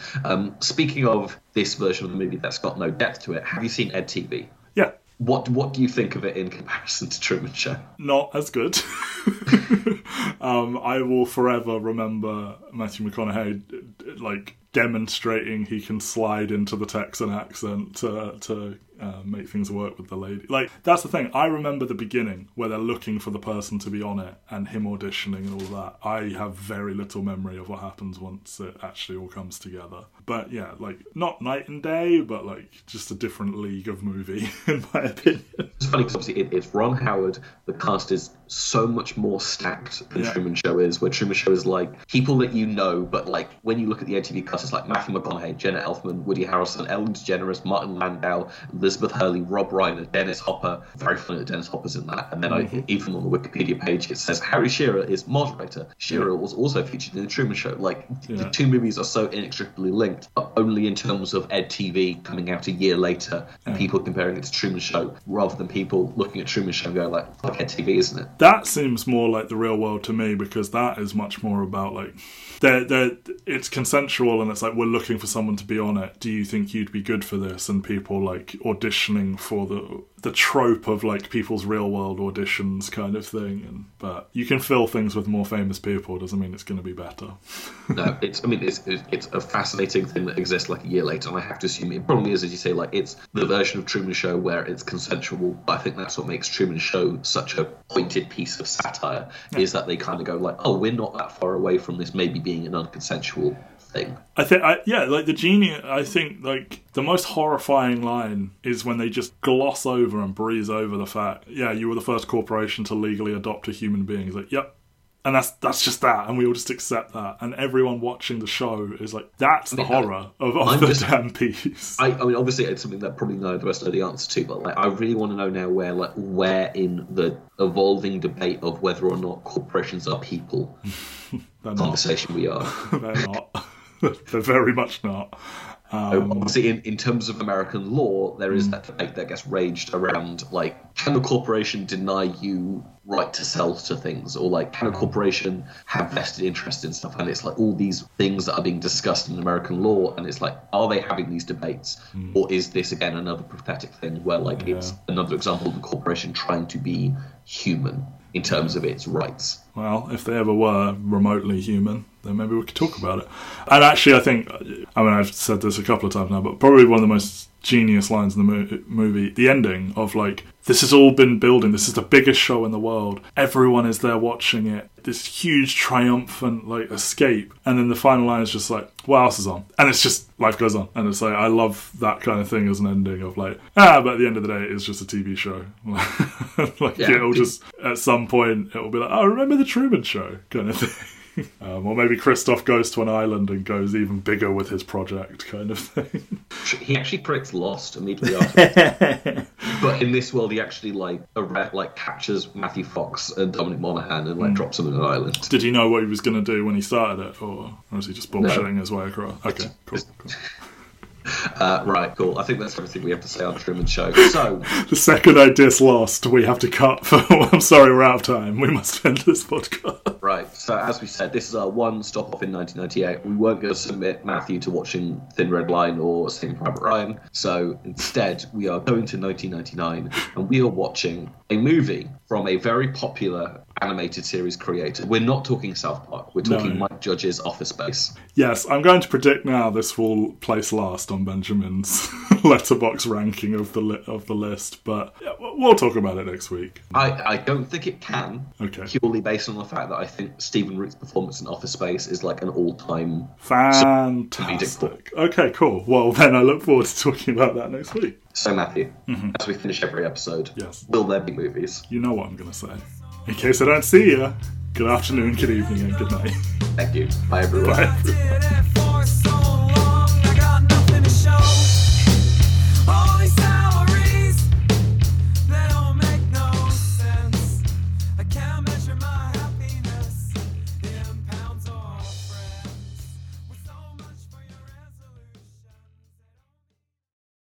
Speaking of this version of the movie that's got no depth to it, have you seen Ed TV? Yeah. What do you think of it in comparison to Truman Show? Not as good. I will forever remember Matthew McConaughey like demonstrating he can slide into the Texan accent to make things work with the lady. Like, that's the thing. I remember the beginning where they're looking for the person to be on it and him auditioning and all that. I have very little memory of what happens once it actually all comes together. But yeah, like, not night and day, but like just a different league of movie, in my opinion. It's funny because obviously it's Ron Howard. The cast is so much more stacked than Truman Show is, where Truman Show is like people that you know, but like when you look at the MTV cast, it's like Matthew McConaughey, Jenna Elfman, Woody Harrelson, Ellen DeGeneres, Martin Landau, Elizabeth Hurley, Rob Reiner, Dennis Hopper. Very funny that Dennis Hopper's in that. And then even on the Wikipedia page, it says Harry Shearer is moderator. Shearer was also featured in The Truman Show. Like, the two movies are so inextricably linked, but only in terms of EdTV coming out a year later, people comparing it to Truman Show, rather than people looking at Truman Show and going like EdTV, isn't it? That seems more like The Real World to me, because that is much more about like, it's consensual and it's like, we're looking for someone to be on it. Do you think you'd be good for this? And people like auditioning for the trope of like people's real world auditions kind of thing. But you can fill things with more famous people. Doesn't mean it's going to be better. No, it's a fascinating thing that exists like a year later, and I have to assume it probably is, as you say, like it's the version of Truman Show where it's consensual. But I think that's what makes Truman Show such a pointed piece of satire, is that they kind of go like, oh, we're not that far away from this maybe being an unconsensual thing. I think the most horrifying line is when they just gloss over and breeze over the fact, you were the first corporation to legally adopt a human being. It's like, yep. And that's just that, and we all just accept that. And everyone watching the show is like, that's the horror of the damn piece. I mean, obviously, it's something that probably neither of us know the answer to, but like, I really want to know now where in the evolving debate of whether or not corporations are people conversation we are. They're not. They're very much not. Obviously, in terms of American law, there is that debate that gets raged around, like, can a corporation deny you right to sell to things, or like can a corporation have vested interest in stuff? And it's like all these things that are being discussed in American law, and it's like, are they having these debates, or is this again another pathetic thing where like it's another example of the corporation trying to be human in terms of its rights? Well, if they ever were remotely human, then maybe we could talk about it. And actually, I mean, I've said this a couple of times now, but probably one of the most genius lines in the movie, the ending of like, this has all been building, this is the biggest show in the world, everyone is there watching it, this huge triumphant like escape, and then the final line is just like, what else is on? And it's just, life goes on. And it's like, I love that kind of thing as an ending of like, but at the end of the day, it's just a TV show. Like it'll just, at some point, it'll be like, oh, remember The Truman Show kind of thing. Or maybe Christof goes to an island and goes even bigger with his project kind of thing. He actually creates Lost immediately after. But in this world, he actually like captures Matthew Fox and Dominic Monaghan and like drops them in an island. Did he know what he was going to do when he started it? Or was he just bullshitting his way across? Okay, cool. Right, cool. I think that's everything we have to say on Truman Show. So the second I diss Lost, we have to cut. I'm sorry, we're out of time. We must end this podcast. Right. So as we said, this is our one stop off in 1998. We weren't going to submit Matthew to watching Thin Red Line or Saving Private Ryan. So instead, we are going to 1999, and we are watching a movie from a very popular animated series creator. We're not talking South Park. We're talking Mike Judge's Office Space. Yes, I'm going to predict now this will place last on Benjamin's letterbox ranking of the list, but we'll talk about it next week. I don't think it can. Okay. Purely based on the fact that I think Stephen Root's performance in Office Space is like an all-time fantastic. Okay, cool. Well, then I look forward to talking about that next week. So, Matthew, as we finish every episode, will there be movies? You know what I'm going to say. In case I don't see you, good afternoon, good evening, and good night. Thank you. Bye, everyone. Bye.